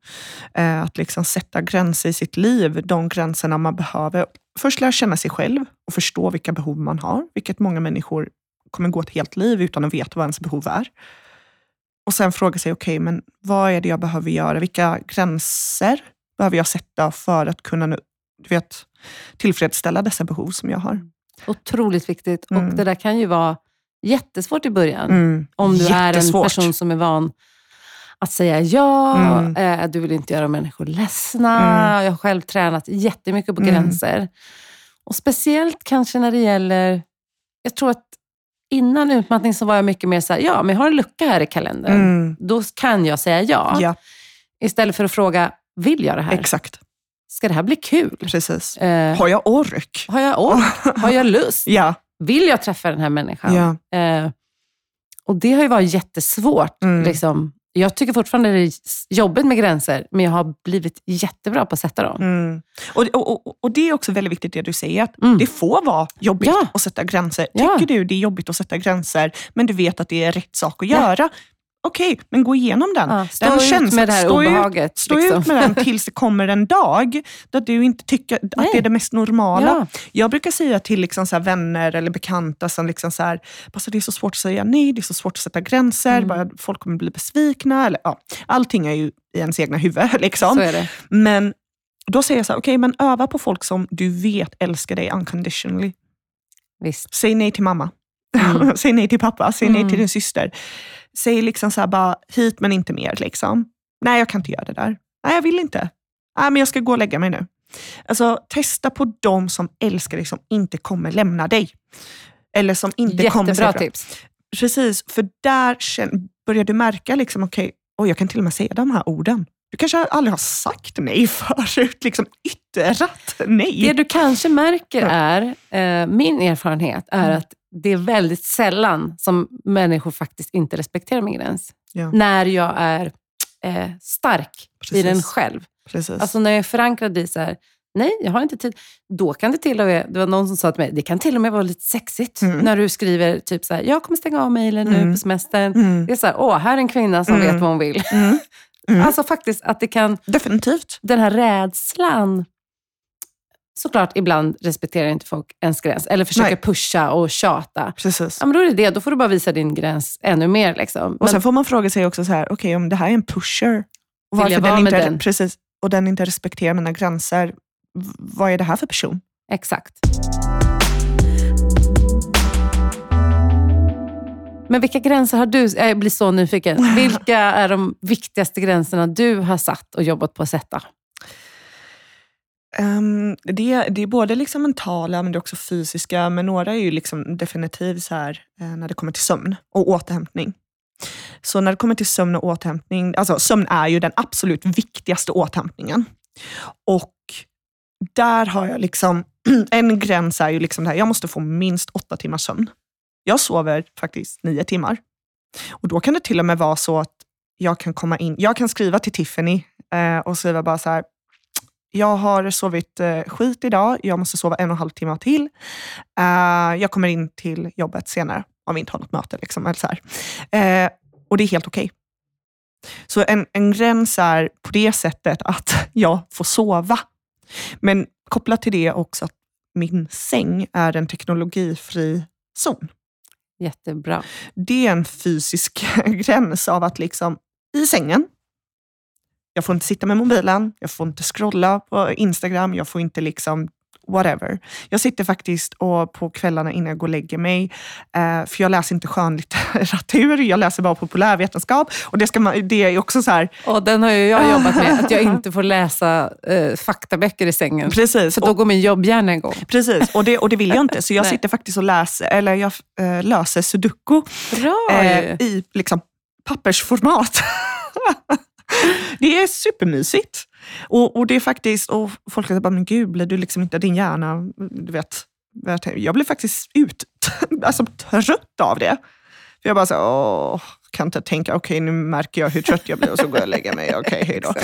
Att liksom sätta gränser i sitt liv, de gränserna man behöver. Först lära känna sig själv och förstå vilka behov man har, vilket många människor kommer gå ett helt liv utan att veta vad ens behov är. Och sen fråga sig, okej, men vad är det jag behöver göra? Vilka gränser behöver jag sätta för att kunna, du vet, tillfredsställa dessa behov som jag har? Otroligt viktigt. Mm. Och det där kan ju vara jättesvårt i början. Mm. Om du är en person som är van att säga ja. Mm. Du vill inte göra människor ledsna. Mm. Jag har själv tränat jättemycket på gränser. Och speciellt kanske när det gäller, jag tror att innan utmattning så var jag mycket mer så här, ja, men jag har en lucka här i kalendern. Mm. Då kan jag säga ja. Istället för att fråga, vill jag det här? Exakt. Ska det här bli kul? Precis. Har jag ork? Har jag lust? Ja. Vill jag träffa den här människan? Ja. Och det har ju varit jättesvårt. Mm. Liksom. Jag tycker fortfarande det är jobbigt med gränser, men jag har blivit jättebra på att sätta dem. Mm. Och det är också väldigt viktigt det du säger, att det får vara jobbigt att sätta gränser. Ja. Tycker du det är jobbigt att sätta gränser, men du vet att det är rätt sak att göra? Okej, men gå igenom den. Ja, stå den ut känslan, med det här obehaget. Stå liksom ut med den tills det kommer en dag där du inte tycker att det är det mest normala. Ja. Jag brukar säga till liksom så här vänner eller bekanta som liksom så här, det är så svårt att säga nej, det är så svårt att sätta gränser, bara, folk kommer bli besvikna. Eller, ja, allting är ju i ens egna huvud. Liksom. Så är det. Men då säger jag så här, okej, men öva på folk som du vet älskar dig unconditionally. Visst. Säg nej till mamma. Mm. Säg nej till pappa, säg nej till din syster. Säg liksom så här bara, hit men inte mer liksom. Nej, jag kan inte göra det där. Nej, jag vill inte. Nej, men jag ska gå och lägga mig nu. Alltså, testa på dem som älskar dig, som inte kommer lämna dig. Eller som inte kommer säga. Jättebra tips. Precis, för där börjar du märka liksom, okej, jag kan till och med säga de här orden. Du kanske aldrig har sagt nej förut, liksom yttrat nej. Det du kanske märker är, min erfarenhet är att det är väldigt sällan som människor faktiskt inte respekterar min gräns. Ja. När jag är stark i den själv. Precis. Alltså när jag är förankrad i så här, nej, jag har inte tid. Då kan det till och med, det var någon som sa till mig, det kan till och med vara lite sexigt när du skriver typ så här, jag kommer stänga av mejlen nu på semestern. Mm. Det är så här, här är en kvinna som vet vad hon vill. Mm. Alltså faktiskt att det kan... Definitivt. Den här rädslan... Såklart, ibland respekterar inte folk ens gräns. Eller försöker pusha och tjata. Precis. Ja, men då är det det. Då får du bara visa din gräns ännu mer. Liksom. Och sen får man fråga sig också så här, okej, om det här är en pusher. Och varför den inte precis, och den inte respekterar mina gränser. Vad är det här för person? Exakt. Men vilka gränser har du? Jag blir så nyfiken. Vilka är de viktigaste gränserna du har satt och jobbat på att sätta? Det är både liksom mentala, men det är också fysiska, men några är ju liksom definitivt så här, när det kommer till sömn och återhämtning. Så när det kommer till sömn och återhämtning, alltså sömn är ju den absolut viktigaste återhämtningen. Och där har jag liksom en gräns är ju liksom det här, jag måste få minst 8 timmars sömn. Jag sover faktiskt 9 timmar. Och då kan det till och med vara så att jag kan komma in, jag kan skriva till Tiffany och skriva bara så här, jag har sovit skit idag. Jag måste sova 1,5 timmar till. Jag kommer in till jobbet senare. Om vi inte har något möte. Liksom, eller så här. Och det är helt okej. Så en gräns är på det sättet att jag får sova. Men kopplat till det också att min säng är en teknologifri zon. Jättebra. Det är en fysisk gräns av att liksom i sängen. Jag får inte sitta med mobilen. Jag får inte scrolla på Instagram. Jag får inte liksom whatever. Jag sitter faktiskt på kvällarna innan jag går och lägger mig. För jag läser inte skönlitteratur. Jag läser bara populärvetenskap. Och det är också så här... Och den har ju jag jobbat med. Att jag inte får läsa faktaböcker i sängen. Precis. För då går min jobbhjärna igång. Precis. Och det vill jag inte. Så jag sitter faktiskt och läser... Eller jag löser sudoku. Bra. I liksom pappersformat. Det är supermysigt. Och det är faktiskt... Och folk säger bara, men gud, blir du liksom inte din hjärna... Du vet, jag blir faktiskt trött av det. För jag bara så här, kan inte tänka, nu märker jag hur trött jag blir och så går jag och lägger mig. Hej då.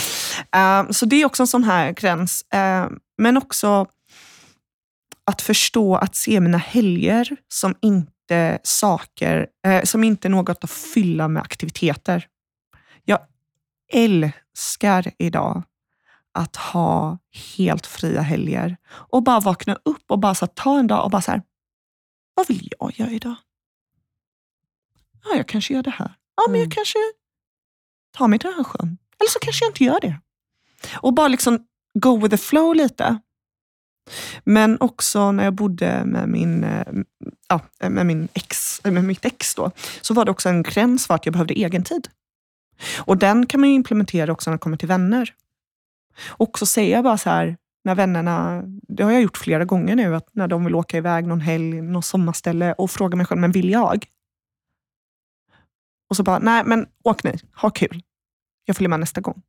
Så det är också en sån här gräns. Men också Att förstå att se mina helger som inte saker, som inte något att fylla med aktiviteter. Jag älskar idag att ha helt fria helger. Och bara vakna upp och bara så här, ta en dag och bara så här, vad vill jag göra idag? Ja, jag kanske gör det här. Ja, men jag kanske tar mig till den här sjön. Eller så kanske jag inte gör det. Och bara liksom go with the flow lite. Men också när jag bodde med mitt ex då, så var det också en gräns för att jag behövde egen tid. Och den kan man ju implementera också när det kommer till vänner. Och så säger jag bara så här, när vännerna, det har jag gjort flera gånger nu, att när de vill åka iväg någon helg, någon sommarställe, och frågar mig själv, men vill jag? Och så bara, nej men åk ni, ha kul. Jag följer med nästa gång.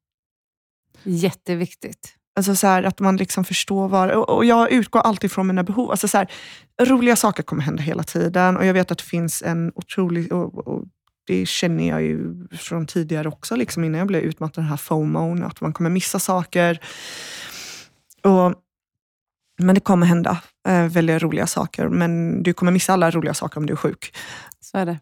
Jätteviktigt. Alltså så här, att man liksom förstår var... Och jag utgår alltid från mina behov. Alltså så här, roliga saker kommer hända hela tiden. Och jag vet att det finns en otrolig... Och det känner jag ju från tidigare också. Liksom innan jag blev utmattad av den här FOMOn. Att man kommer missa saker. Men det kommer hända väldigt roliga saker. Men du kommer missa alla roliga saker om du är sjuk. Så är det.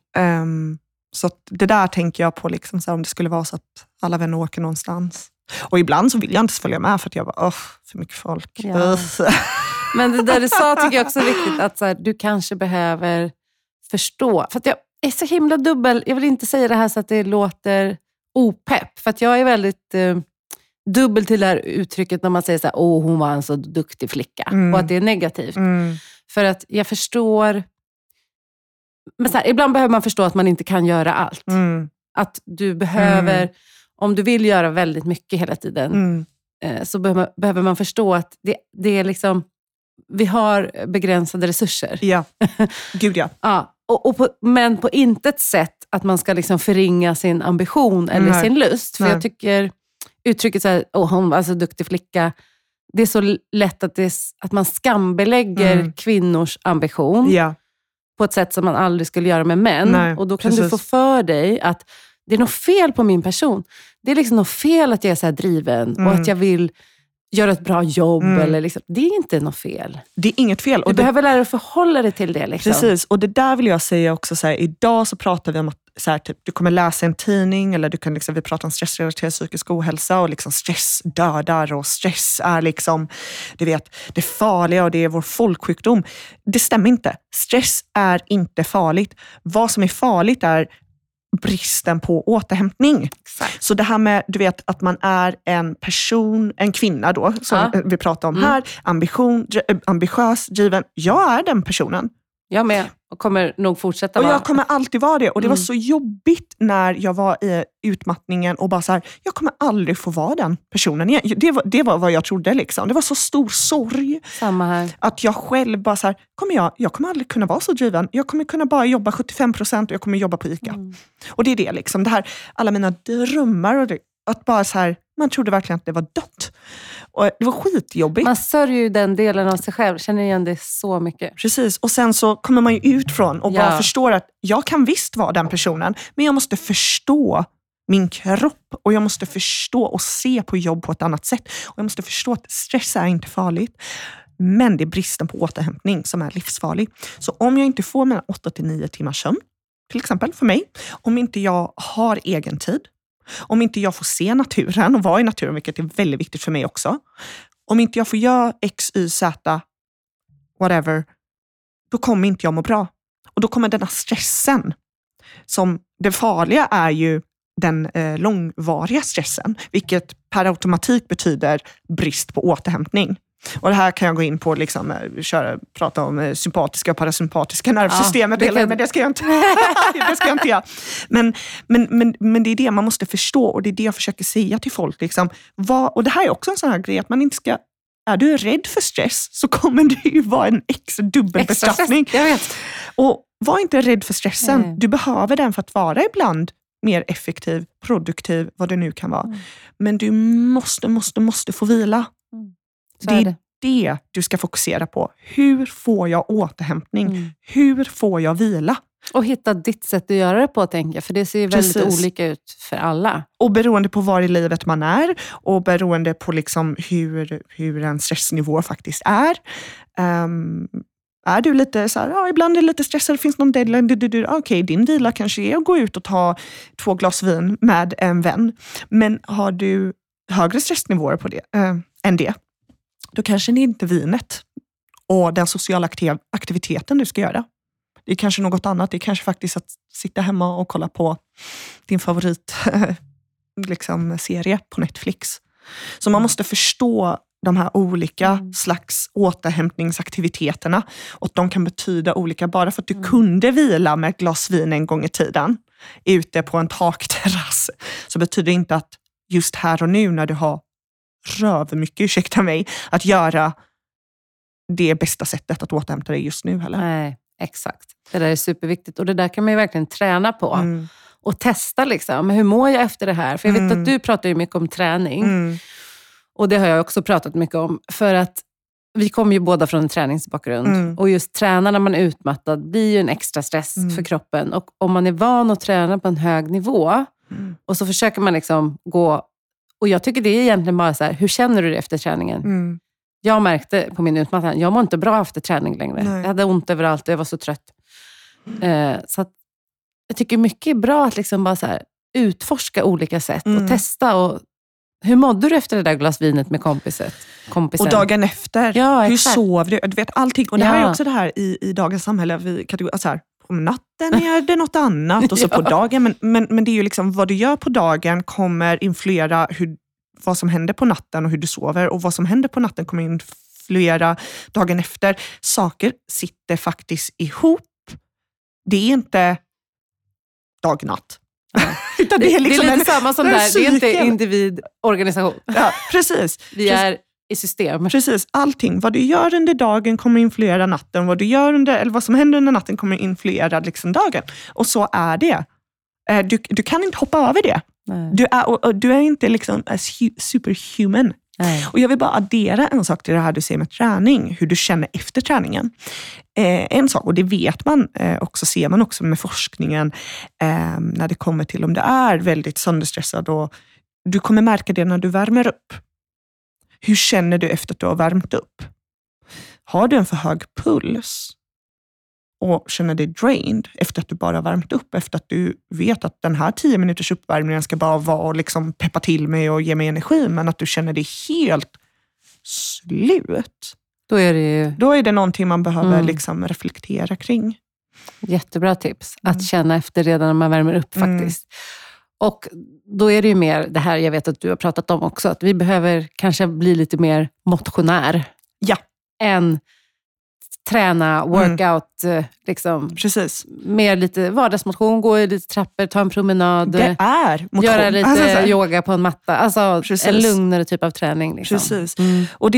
Så det där tänker jag på. Liksom, så här, om det skulle vara så att alla vänner åker någonstans. Och ibland så vill jag inte följa med för att jag bara, för mycket folk. Ja. Men det där du sa tycker jag också är viktigt, att så här, du kanske behöver förstå. För att jag är så himla dubbel, jag vill inte säga det här så att det låter opepp. För att jag är väldigt dubbel till det här uttrycket när man säger så här, hon var en så duktig flicka. Och att det är negativt. För att jag förstår, men så här, ibland behöver man förstå att man inte kan göra allt. Att du behöver... Om du vill göra väldigt mycket hela tiden så behöver man förstå att det är liksom, vi har begränsade resurser. Ja, gud ja. Ja. Men på intet sätt att man ska liksom förringa sin ambition eller sin lust. För jag tycker uttrycket så här, hon var så duktig flicka. Det är så lätt att man skambelägger kvinnors ambition på ett sätt som man aldrig skulle göra med män. Nej, och då kan du få för dig att det är något fel på min person. Det är liksom något fel att jag är så här driven. Och att jag vill göra ett bra jobb. Eller liksom. Det är inte något fel. Det är inget fel. Och du behöver lära dig att förhålla dig till det. Liksom. Precis. Och det där vill jag säga också. Så här, idag så pratar vi om att så här, typ, du kommer läsa en tidning. Eller du kan, liksom, vi pratar om stressrelaterad psykisk ohälsa. Och liksom, stress dödar. Och stress är liksom, du vet, det farliga. Och det är vår folksjukdom. Det stämmer inte. Stress är inte farligt. Vad som är farligt är... bristen på återhämtning. Exakt. Så det här med, du vet, att man är en person, en kvinna då, som vi pratar om här, ambitiös, driven. Jag är den personen. Jag med, och kommer nog fortsätta vara. Och jag kommer alltid vara det. Och det var så jobbigt när jag var i utmattningen och bara så här, jag kommer aldrig få vara den personen igen. Det var vad jag trodde liksom. Det var så stor sorg. Samma här. Att jag själv bara så här, jag kommer aldrig kunna vara så driven. Jag kommer kunna bara jobba 75% och jag kommer jobba på ICA. Och det är det liksom. Det här, alla mina drömmar och det, att bara så här, man trodde verkligen att det var dött. Och det var skitjobbigt. Man sörjer ju den delen av sig själv. Känner igen det så mycket. Precis. Och sen så kommer man ju ut från och bara förstår att jag kan visst vara den personen. Men jag måste förstå min kropp. Och jag måste förstå och se på jobb på ett annat sätt. Och jag måste förstå att stress är inte farligt. Men det är bristen på återhämtning som är livsfarlig. Så om jag inte får mina 8-9 timmars sömn, till exempel för mig. Om inte jag har egen tid. Om inte jag får se naturen och vara i naturen, vilket är väldigt viktigt för mig också. Om inte jag får göra X, Y, Z, whatever, då kommer inte jag må bra. Och då kommer denna stressen, som det farliga är ju den långvariga stressen, vilket per automatik betyder brist på återhämtning. Och det här kan jag gå in på liksom, prata om sympatiska och parasympatiska nervsystemet, men det ska jag inte. Det ska jag inte göra. Men det är det man måste förstå, och det är det jag försöker säga till folk liksom. Och det här är också en sån här grej att man inte ska, är du rädd för stress så kommer det ju vara en dubbelbestraffning. Jag vet. Och var inte rädd för stressen. Du behöver den för att vara ibland mer effektiv, produktiv, vad det nu kan vara. Men du måste få vila. Det är det du ska fokusera på. Hur får jag återhämtning? Hur får jag vila? Och hitta ditt sätt att göra det på, tänker jag. För det ser ju väldigt olika ut för alla. Och beroende på var i livet man är. Och beroende på liksom hur en stressnivå faktiskt är. Är du lite så här, ja, ibland är det lite stressad, finns någon deadline, okej, din vila kanske är att gå ut och ta 2 glas vin med en vän. Men har du högre stressnivåer på det, än det, då kanske det är inte vinet och den sociala aktiviteten du ska göra. Det är kanske något annat, det är kanske faktiskt att sitta hemma och kolla på din favorit liksom, serie på Netflix. Så man måste förstå de här olika slags återhämtningsaktiviteterna. Och de kan betyda olika. Bara för att du kunde vila med ett glas vin en gång i tiden ute på en takterrass, så betyder det inte att just här och nu när du har rövmycket, ursäkta mig, att göra det bästa sättet att återhämta dig just nu heller. Nej, exakt. Det där är superviktigt. Och det där kan man ju verkligen träna på. Och testa liksom, hur mår jag efter det här? För jag vet att du pratar ju mycket om träning. Och det har jag också pratat mycket om. För att vi kommer ju båda från en träningsbakgrund. Och just träna när man är utmattad blir ju en extra stress för kroppen. Och om man är van att träna på en hög nivå. Och så försöker man liksom gå. Och jag tycker det är egentligen bara så här, hur känner du det efter träningen? Jag märkte på min utmattning, jag mår inte bra efter träning längre. Nej. Jag hade ont överallt och jag var så trött. Så att jag tycker mycket är bra att liksom bara så här, utforska olika sätt. Och testa och... Hur mådde du efter det där glasvinet med kompisen? Och dagen efter. Ja, hur sov du? Du vet allting. Och det här är också det här i dagens samhälle. Vi kategorier så här, på natten är det något annat. Och så på dagen. Men det är ju liksom vad du gör på dagen kommer influera vad som händer på natten och hur du sover. Och vad som händer på natten kommer influera dagen efter. Saker sitter faktiskt ihop. Det är inte dag-natt. Utan det är liksom det är lite samma som där. Det är inte individ-organisation. Ja, precis. Vi är i system. Precis, allting. Vad du gör under dagen kommer influera natten. Vad som händer under natten kommer influera liksom dagen. Och så är det. Du kan inte hoppa över det. Du är inte liksom superhuman. Nej. Och jag vill bara addera en sak till det här du säger med träning. Hur du känner efter träningen. En sak, och det vet man också, ser man också med forskningen. När det kommer till om du är väldigt sönderstressad. Och du kommer märka det när du värmer upp. Hur känner du efter att du har värmt upp? Har du en för hög puls? Och känner dig drained efter att du bara värmt upp. Efter att du vet att den här 10 minuters uppvärmningen ska bara vara liksom peppa till mig och ge mig energi. Men att du känner dig helt slut. Då är det någonting man behöver liksom reflektera kring. Jättebra tips. Att känna efter redan när man värmer upp faktiskt. Och då är det ju mer det här jag vet att du har pratat om också. Att vi behöver kanske bli lite mer motionär. Ja. Än... träna, workout, liksom. Precis. Mer lite vardagsmotion, gå i lite trappor, ta en promenad. Det är motion. Göra lite yoga på en matta. Alltså precis. En lugnare typ av träning. Liksom. Precis. Och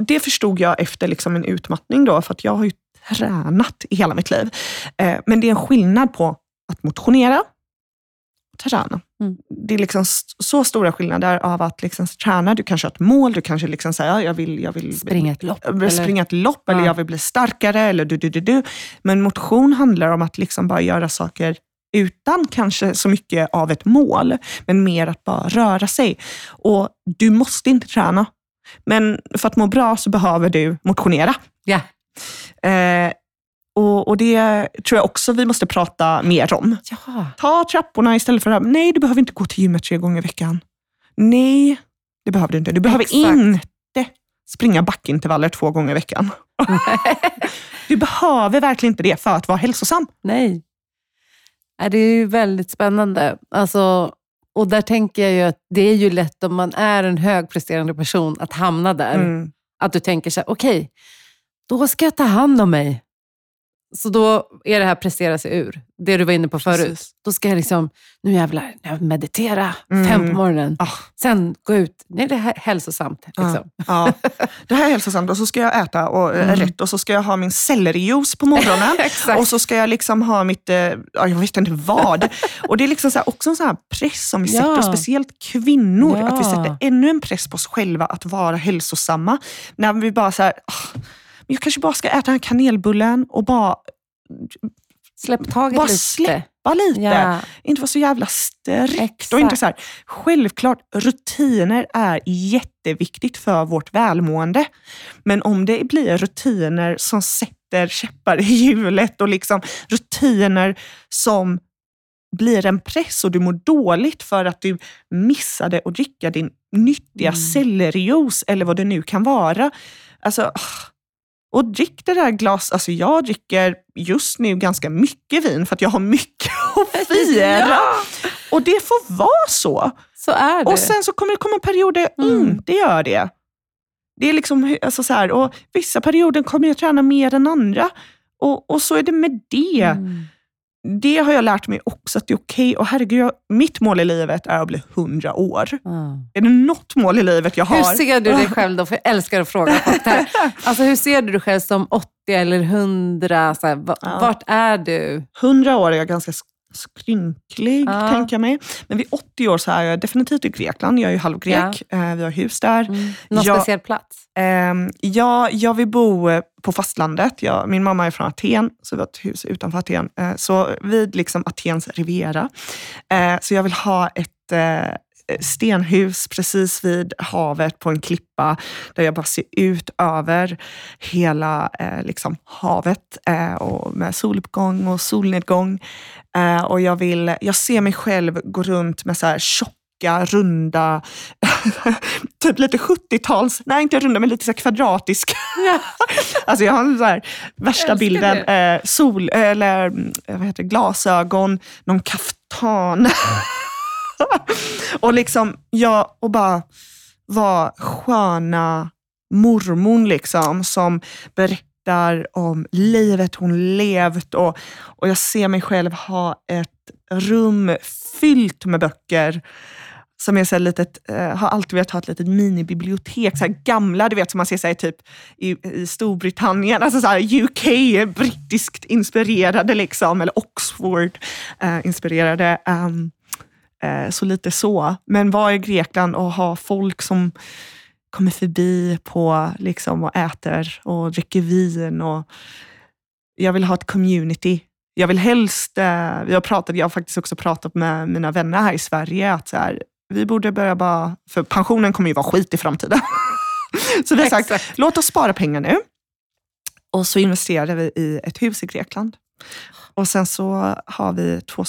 det förstod jag efter liksom en utmattning då, för att jag har ju tränat i hela mitt liv. Men det är en skillnad på att motionera och träna. Det är liksom så stora skillnader av att liksom träna. Du kanske har ett mål, du kanske liksom säger jag vill springa ett lopp eller jag vill bli starkare eller du. Men motion handlar om att liksom bara göra saker utan kanske så mycket av ett mål, men mer att bara röra sig. Och du måste inte träna. Men för att må bra så behöver du motionera. Ja. Och det tror jag också vi måste prata mer om. Ja. Ta trapporna istället för att nej, du behöver inte gå till gymmet 3 gånger i veckan. Nej, det behöver du inte. Du behöver inte springa backintervaller 2 gånger i veckan. Du behöver verkligen inte det för att vara hälsosam. Nej. Det är ju väldigt spännande. Alltså, och där tänker jag ju att det är ju lätt om man är en högpresterande person att hamna där. Att du tänker så här, okej, då ska jag ta hand om mig. Så då är det här prestera sig ur. Det du var inne på förut. Precis. Då ska jag liksom, nu jävlar, meditera 5 på morgonen. Ah. Sen gå ut. Nej, det här är hälsosamt. Liksom. Ja. Det här är hälsosamt och så ska jag äta och, rätt. Och så ska jag ha min sellerijuice på morgonen. Och så ska jag liksom ha mitt, jag vet inte vad. Och det är liksom så här, också en sån här press som vi sätter, speciellt kvinnor. Ja. Att vi sätter ännu en press på oss själva att vara hälsosamma. När vi bara så här... Jag kanske bara ska äta den här kanelbullen och bara Släpp taget bara lite. Släppa lite. Ja. Inte vara så jävla strikt. Och inte så här. Självklart, rutiner är jätteviktigt för vårt välmående. Men om det blir rutiner som sätter käppar i hjulet och liksom rutiner som blir en press och du mår dåligt för att du missade att dricka din nyttiga sellerijuice eller vad det nu kan vara. Alltså, och drick det där glas. Alltså jag dricker just nu ganska mycket vin för att jag har mycket att fira. Ja. Och det får vara så. Så är det. Och sen så kommer det komma perioder jag inte gör det. Det är liksom alltså så här, och vissa perioder kommer jag träna mer än andra. Och så är det med det. Mm. Det har jag lärt mig också att det är okej. Och herregud, mitt mål i livet är att bli 100 år. Är det något mål i livet jag har? Hur ser du dig själv då? För jag älskar att fråga folk här. Alltså hur ser du dig själv som 80 eller 100? Så här, vart är du? 100 år är jag ganska skrynklig, tänker jag mig. Men vid 80 år så är jag definitivt i Grekland. Jag är ju halvgrek. Ja. Vi har hus där. Någon speciell plats? Jag vill bo på fastlandet. Min mamma är från Aten, så vi har ett hus utanför Aten. Så vid liksom Atens riviera. Så jag vill ha ett stenhus precis vid havet på en klippa där jag bara ser ut över hela liksom havet och med soluppgång och solnedgång. Och jag ser mig själv gå runt med så här tjocka, runda typ lite 70-tals, nej inte runda men lite så här kvadratiska. Alltså jag har den där värsta bilden, sol eller vad heter det, glasögon, någon kaftan. Och liksom, ja, och bara var sköna mormon liksom som berättar om livet hon levt och jag ser mig själv ha ett rum fyllt med böcker som är så här litet, har alltid velat ha ett litet minibibliotek, så här gamla, du vet som man ser så här, typ i Storbritannien, alltså så här UK, brittiskt inspirerade liksom, eller Oxford inspirerade, så lite så. Men vara i Grekland och ha folk som kommer förbi på liksom, och äter och dricker vin. Och jag vill ha ett community. Jag vill helst... Jag har faktiskt också pratat med mina vänner här i Sverige. Att så här, vi borde börja bara... För pensionen kommer ju vara skit i framtiden. Så vi har sagt, låt oss spara pengar nu. Och så investerade vi i ett hus i Grekland. Och sen så har vi 2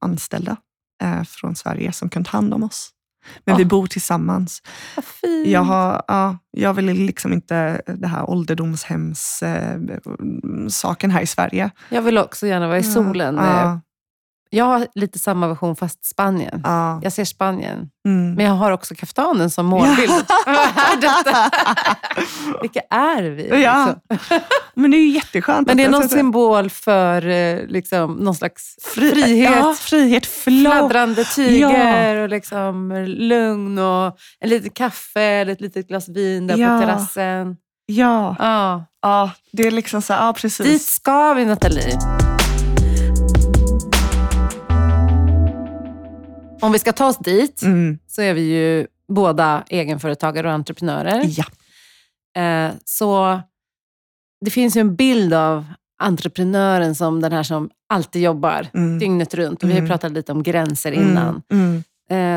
anställda från Sverige som kan ta hand om oss. Men vi bor tillsammans. Vad fint. Jag vill liksom inte det här ålderdomshems saken här i Sverige. Jag vill också gärna vara i solen. Jag har lite samma version fast Spanien. Jag ser Spanien. Men jag har också kaftanen som målbild. Vilka är vi? Ja. Men det är ju jätteskönt. Men det är någon symbol för liksom, någon slags frihet. Ja, frihet. Fladdrande tyger och liksom, lugn och en liten kaffe eller ett litet glas vin där på terrassen. Ja, det är liksom så. Ja, precis. Dit ska vi, Nathalie. Om vi ska ta oss dit så är vi ju båda egenföretagare och entreprenörer. Ja. Så det finns ju en bild av entreprenören som den här som alltid jobbar dygnet runt. Och vi har pratat lite om gränser innan.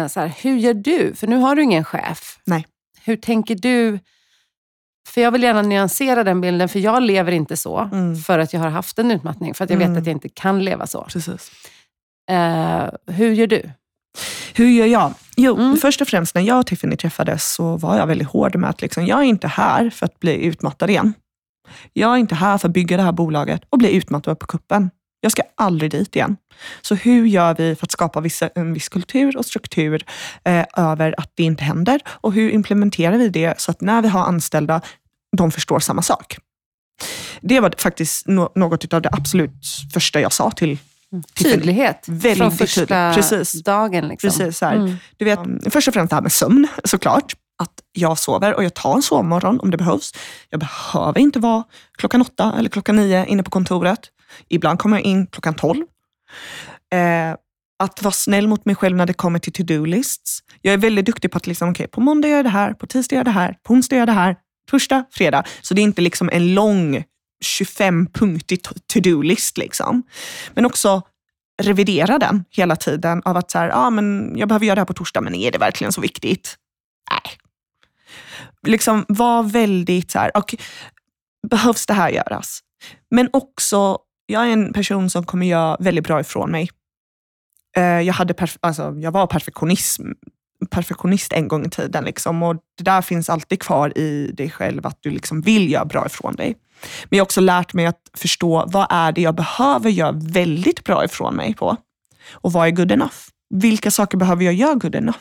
Så här, hur gör du? För nu har du ingen chef. Nej. Hur tänker du? För jag vill gärna nyansera den bilden. För jag lever inte så. För att jag har haft en utmattning. För att jag vet att jag inte kan leva så. Precis. Hur gör du? Hur gör jag? Jo, först och främst när jag och Tiffany träffades så var jag väldigt hård med att liksom, jag är inte här för att bli utmattad igen. Jag är inte här för att bygga det här bolaget och bli utmattad på kuppen. Jag ska aldrig dit igen. Så hur gör vi för att skapa en viss kultur och struktur över att det inte händer? Och hur implementerar vi det så att när vi har anställda, de förstår samma sak? Det var faktiskt något av det absolut första jag sa till tydlighet. Väldigt från första dagen. Liksom. Precis, så här. Du vet, först och främst det här med sömn, såklart. Att jag sover och jag tar en sovmorgon om det behövs. Jag behöver inte vara 8:00 eller 9:00 inne på kontoret. Ibland kommer jag in 12:00. Att vara snäll mot mig själv när det kommer till to-do-lists. Jag är väldigt duktig på att liksom, på måndag gör jag det här, på tisdag gör jag det här, på onsdag gör jag det här, torsdag, fredag. Så det är inte liksom en lång 25-punktig to-do-list liksom. Men också revidera den hela tiden av att så här, men jag behöver göra det här på torsdag, men är det verkligen så viktigt? Nej. Liksom var väldigt så här, okay, behövs det här göras? Men också, jag är en person som kommer göra väldigt bra ifrån mig. Jag var perfektionist en gång i tiden liksom, och det där finns alltid kvar i dig själv att du liksom vill göra bra ifrån dig. Men jag har också lärt mig att förstå vad är det jag behöver göra väldigt bra ifrån mig på och vad är good enough? Vilka saker behöver jag göra good enough?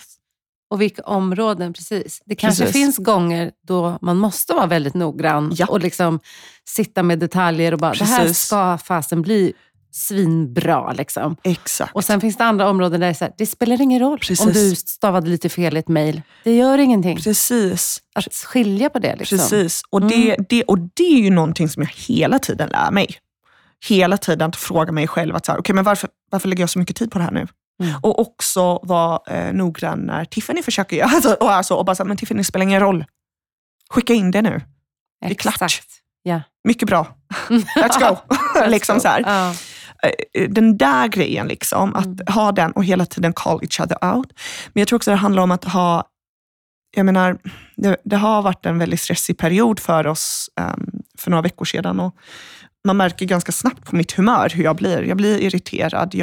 Och vilka områden, precis. Det kanske finns gånger då man måste vara väldigt noggrann och liksom sitta med detaljer och bara det här ska fasen bli svinbra liksom. Exakt. Och sen finns det andra områden där det, är så här, det spelar ingen roll om du stavade lite fel i ett mejl. Det gör ingenting. Precis. Att skilja på det liksom. Precis. Och det är ju någonting som jag hela tiden lär mig. Hela tiden att fråga mig själv att så här, okej, men varför lägger jag så mycket tid på det här nu? Mm. Och också vara noggrann när Tiffany försöker göra och bara så här, men Tiffany spelar ingen roll. Skicka in det nu. Det är klart. Yeah. Mycket bra. Let's go. Liksom så här. Oh. Den där grejen liksom, att ha den och hela tiden call each other out. Men jag tror också det handlar om att ha, jag menar, det har varit en väldigt stressig period för oss för några veckor sedan, och man märker ganska snabbt på mitt humör hur jag blir. Jag blir irriterad,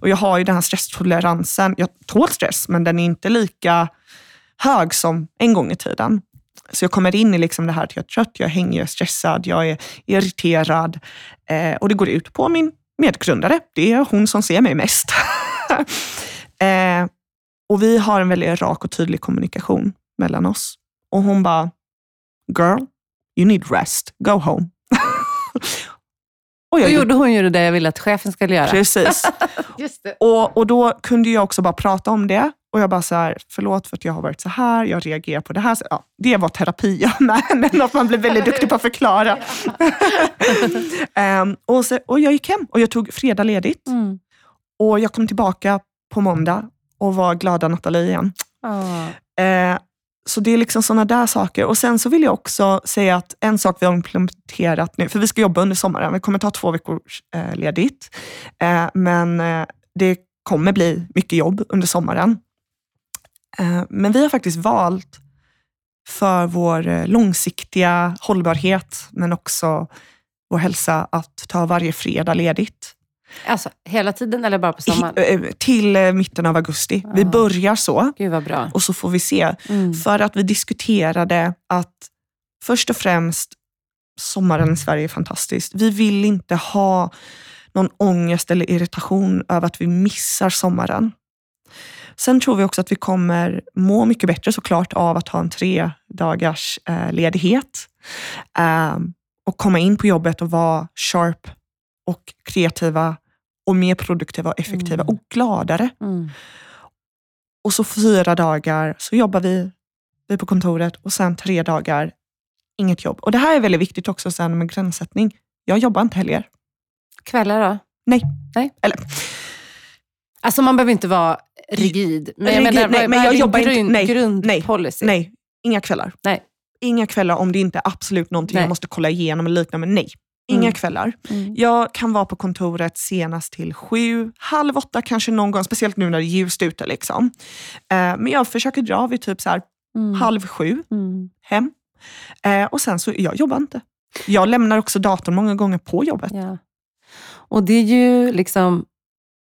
och jag har ju den här stresstoleransen. Jag tål stress, men den är inte lika hög som en gång i tiden. Så jag kommer in i liksom det här att jag är trött, jag är hängig, jag är stressad, jag är irriterad. Och det går ut på min medgrundare. Det är hon som ser mig mest. Och vi har en väldigt rak och tydlig kommunikation mellan oss. Och hon bara, girl, you need rest, go home. Och hon gjorde det jag ville att chefen skulle göra. Precis. Just det. Och då kunde jag också bara prata om det. Och jag bara så här, förlåt för att jag har varit så här, jag reagerar på det här. Så, det var terapi, men att man blev väldigt duktig på att förklara. Och jag gick hem och jag tog fredag ledigt. Mm. Och jag kom tillbaka på måndag och var glada Nathalie igen. Så det är liksom sådana där saker. Och sen så vill jag också säga att en sak vi har implementerat nu, för vi ska jobba under sommaren, vi kommer ta 2 veckor ledigt. Men det kommer bli mycket jobb under sommaren. Men vi har faktiskt valt för vår långsiktiga hållbarhet, men också vår hälsa, att ta varje fredag ledigt. Alltså hela tiden eller bara på sommaren? Till mitten av augusti. Vi börjar så. Gud vad bra. Och så får vi se. Mm. För att vi diskuterade att först och främst sommaren i Sverige är fantastiskt. Vi vill inte ha någon ångest eller irritation över att vi missar sommaren. Sen tror vi också att vi kommer må mycket bättre såklart av att ha en 3 dagars ledighet. Och komma in på jobbet och vara sharp och kreativa och mer produktiva och effektiva och gladare. Mm. Och så 4 dagar så jobbar vi på kontoret och sen 3 dagar inget jobb. Och det här är väldigt viktigt också sen med gränssättning. Jag jobbar inte helger. Kvällar då? Nej. Eller... Alltså man behöver inte vara rigid. Men jag menar, men jag jobbar inte. Grundpolicy. Nej, inga kvällar. Nej. Inga kvällar om det inte är absolut någonting jag måste kolla igenom och liknande. Men nej. Inga kvällar. Mm. Jag kan vara på kontoret senast till 7, 7:30 kanske någon gång. Speciellt nu när det är ljust ute liksom. Men jag försöker dra vid typ så här 6:30 hem. Och sen så, jag jobbar inte. Jag lämnar också datorn många gånger på jobbet. Ja. Och det är ju liksom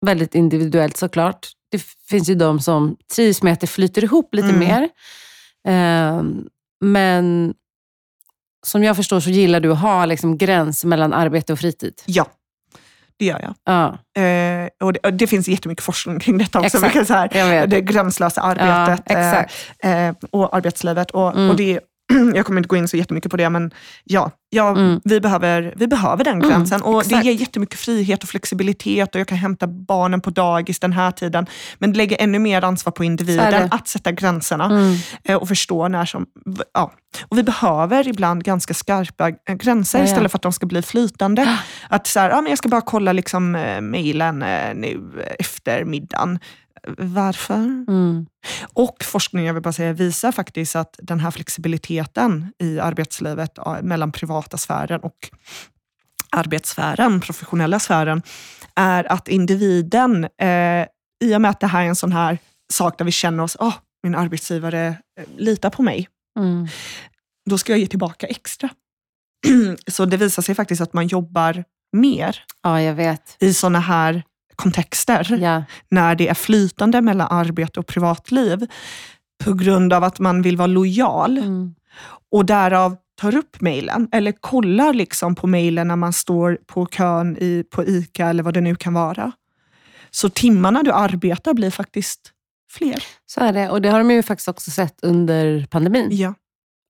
väldigt individuellt såklart. Det finns ju de som trivs med att det flyter ihop lite mer. Men... Som jag förstår så gillar du att ha liksom gräns mellan arbete och fritid. Ja, det gör jag. Ja. Och det finns jättemycket forskning kring detta också. Exakt. Så här, det gränslösa arbetet och arbetslivet. Och det, jag kommer inte gå in så jättemycket på det, men vi behöver den gränsen. Och det ger jättemycket frihet och flexibilitet, och jag kan hämta barnen på dagis den här tiden. Men det lägger ännu mer ansvar på individen att sätta gränserna och förstå när som... Ja. Och vi behöver ibland ganska skarpa gränser istället för att de ska bli flytande. Att så här, men jag ska bara kolla liksom mejlen nu efter middagen. varför. Mm. Och forskning, jag vill bara säga, visar faktiskt att den här flexibiliteten i arbetslivet mellan privata sfären och arbetssfären, professionella sfären, är att individen, i och med att det här är en sån här sak där vi känner oss, min arbetsgivare litar på mig. Mm. Då ska jag ge tillbaka extra. Så det visar sig faktiskt att man jobbar mer. Ja, jag vet. I såna här kontexter. Ja. När det är flytande mellan arbete och privatliv. På grund av att man vill vara lojal. Mm. Och därav tar upp mejlen. Eller kollar liksom på mejlen när man står på kön på ICA eller vad det nu kan vara. Så timmarna du arbetar blir faktiskt fler. Så är det. Och det har de ju faktiskt också sett under pandemin. Ja.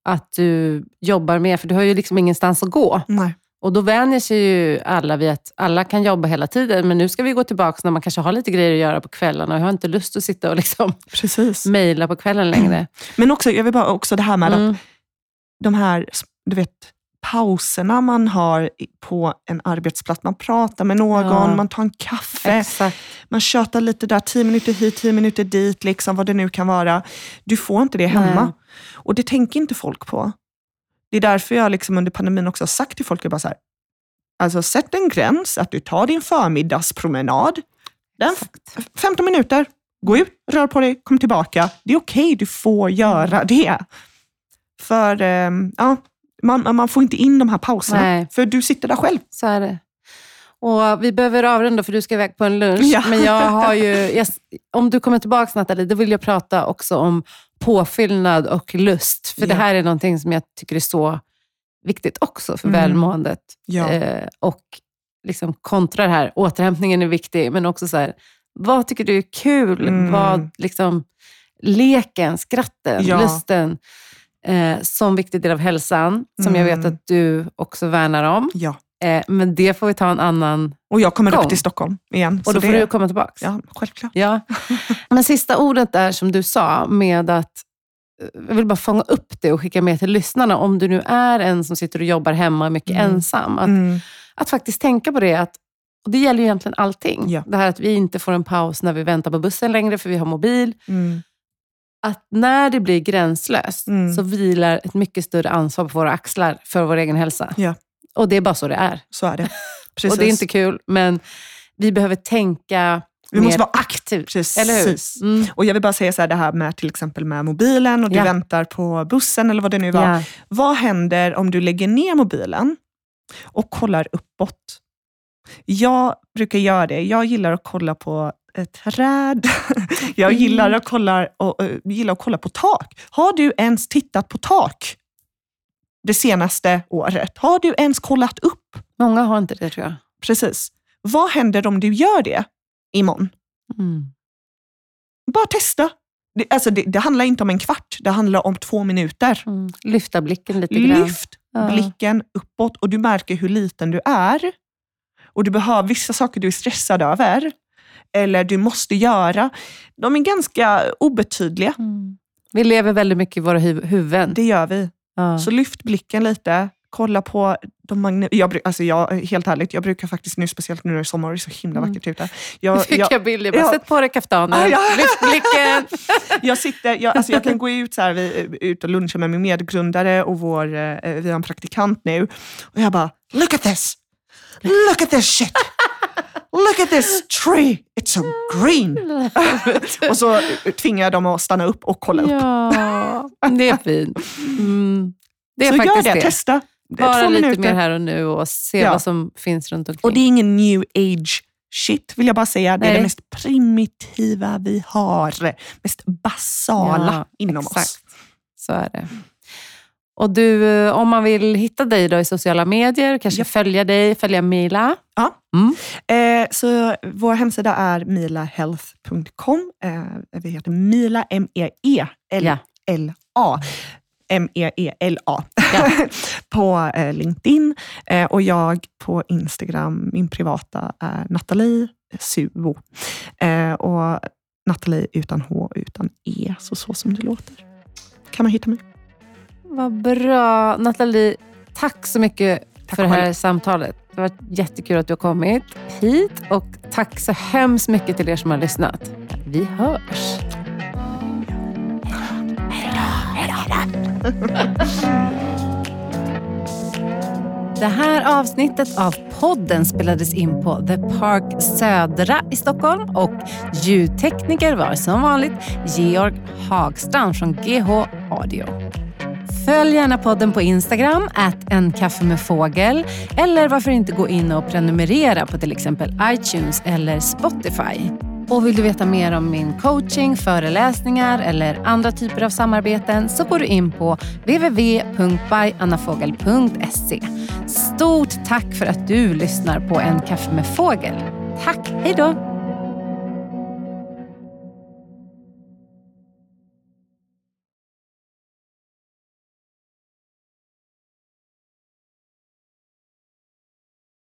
Att du jobbar mer. För du har ju liksom ingenstans att gå. Nej. Och då vänjer sig ju alla vid att alla kan jobba hela tiden. Men nu ska vi gå tillbaka när man kanske har lite grejer att göra på kvällarna. Jag har inte lust att sitta och liksom mejla på kvällen längre. Mm. Men också, jag vill bara också det här med att de här, du vet, pauserna man har på en arbetsplats. Man pratar med någon, man tar en kaffe. Exakt. Man tjötar lite där, 10 minuter hit, 10 minuter dit. Liksom, vad det nu kan vara. Du får inte det hemma. Nej. Och det tänker inte folk på. Det är därför jag liksom under pandemin också har sagt till folk, jag bara så här, alltså sätt en gräns att du tar din förmiddagspromenad. 15 minuter, gå ut, rör på dig, kom tillbaka. Det är okej, du får göra det. För man får inte in de här pauserna. Nej. För du sitter där själv. Så är det. Och vi behöver avrunda för du ska iväg på en lunch. Ja. Men jag har ju, om du kommer tillbaka Nathalie, då vill jag prata också om påfyllnad och lust. För det här är någonting som jag tycker är så viktigt också för välmåendet. Ja. Och liksom kontra det här, återhämtningen är viktig. Men också så här, vad tycker du är kul? Vad liksom, leken, skratten, lusten. Som viktig del av hälsan. Som jag vet att du också värnar om. Ja. Men det får vi ta en annan. Och jag kommer upp till Stockholm igen. Och då får du komma tillbaka. Ja, självklart. Ja. Men sista ordet där som du sa med att jag vill bara fånga upp det och skicka med till lyssnarna. Om du nu är en som sitter och jobbar hemma mycket ensam. Att faktiskt tänka på det. Och det gäller ju egentligen allting. Ja. Det här att vi inte får en paus när vi väntar på bussen längre för vi har mobil. Att när det blir gränslöst så vilar ett mycket större ansvar på våra axlar för vår egen hälsa. Ja. Och det är bara så det är. Så är det. Precis. Och det är inte kul, men vi behöver tänka vi måste vara aktiva. Precis. Eller hur? Mm. Och jag vill bara säga så här, det här med till exempel med mobilen och du väntar på bussen eller vad det nu var. Ja. Vad händer om du lägger ner mobilen och kollar uppåt? Jag brukar göra det. Jag gillar att kolla på ett träd. Jag gillar att kolla på tak. Har du ens tittat på tak? Det senaste året. Har du ens kollat upp? Många har inte det tror jag. Precis. Vad händer om du gör det imorgon? Bara testa. Det handlar inte om en kvart. Det handlar om 2 minuter. Lyfta blicken lite grann. Blicken uppåt. Och du märker hur liten du är. Och du behöver vissa saker du är stressad över. Eller du måste göra. De är ganska obetydliga. Vi lever väldigt mycket i våra huvuden. Det gör vi. Så lyft blicken lite, kolla på de helt ärligt, jag brukar faktiskt nu, speciellt nu när det är sommar, det är så himla vackert ute. Jag fick jag bilder, bara sätt på dig kaftanen, lyft blicken. Jag kan gå ut så här, vi är ute och lunchar med min medgrundare och vi har en praktikant nu. Och jag bara, look at this shit. Look at this tree, it's so green. Och så tvingar jag dem att stanna upp och kolla upp. Ja, det är fint. Det är så faktiskt gör det. Testa. Bara lite mer här och nu och se vad som finns runt omkring. Och det är ingen new age shit, vill jag bara säga. Det är det mest primitiva vi har. Mest basala inom oss. Så är det. Och du, om man vill hitta dig då i sociala medier, kanske följa Meela. Ja. Så vår hemsida är milahealth.com. Vi heter Meela, Meella. Meela. Ja. På LinkedIn. Och jag på Instagram, min privata är Nathalie Suo. Och Nathalie utan H och utan E, så som det låter. Kan man hitta mig? Vad bra. Nathalie, tack så mycket för det här samtalet. Det var jättekul att du har kommit hit och tack så hemskt mycket till er som har lyssnat. Vi hörs. Det här avsnittet av podden spelades in på The Park Södra i Stockholm och ljudtekniker var som vanligt Georg Hagstrand från GH Audio. Följ gärna podden på Instagram @enkaffemedfågel eller varför inte gå in och prenumerera på till exempel iTunes eller Spotify. Och vill du veta mer om min coaching, föreläsningar eller andra typer av samarbeten så går du in på www.byannafogel.se. Stort tack för att du lyssnar på En kaffe med fågel. Tack, hej då!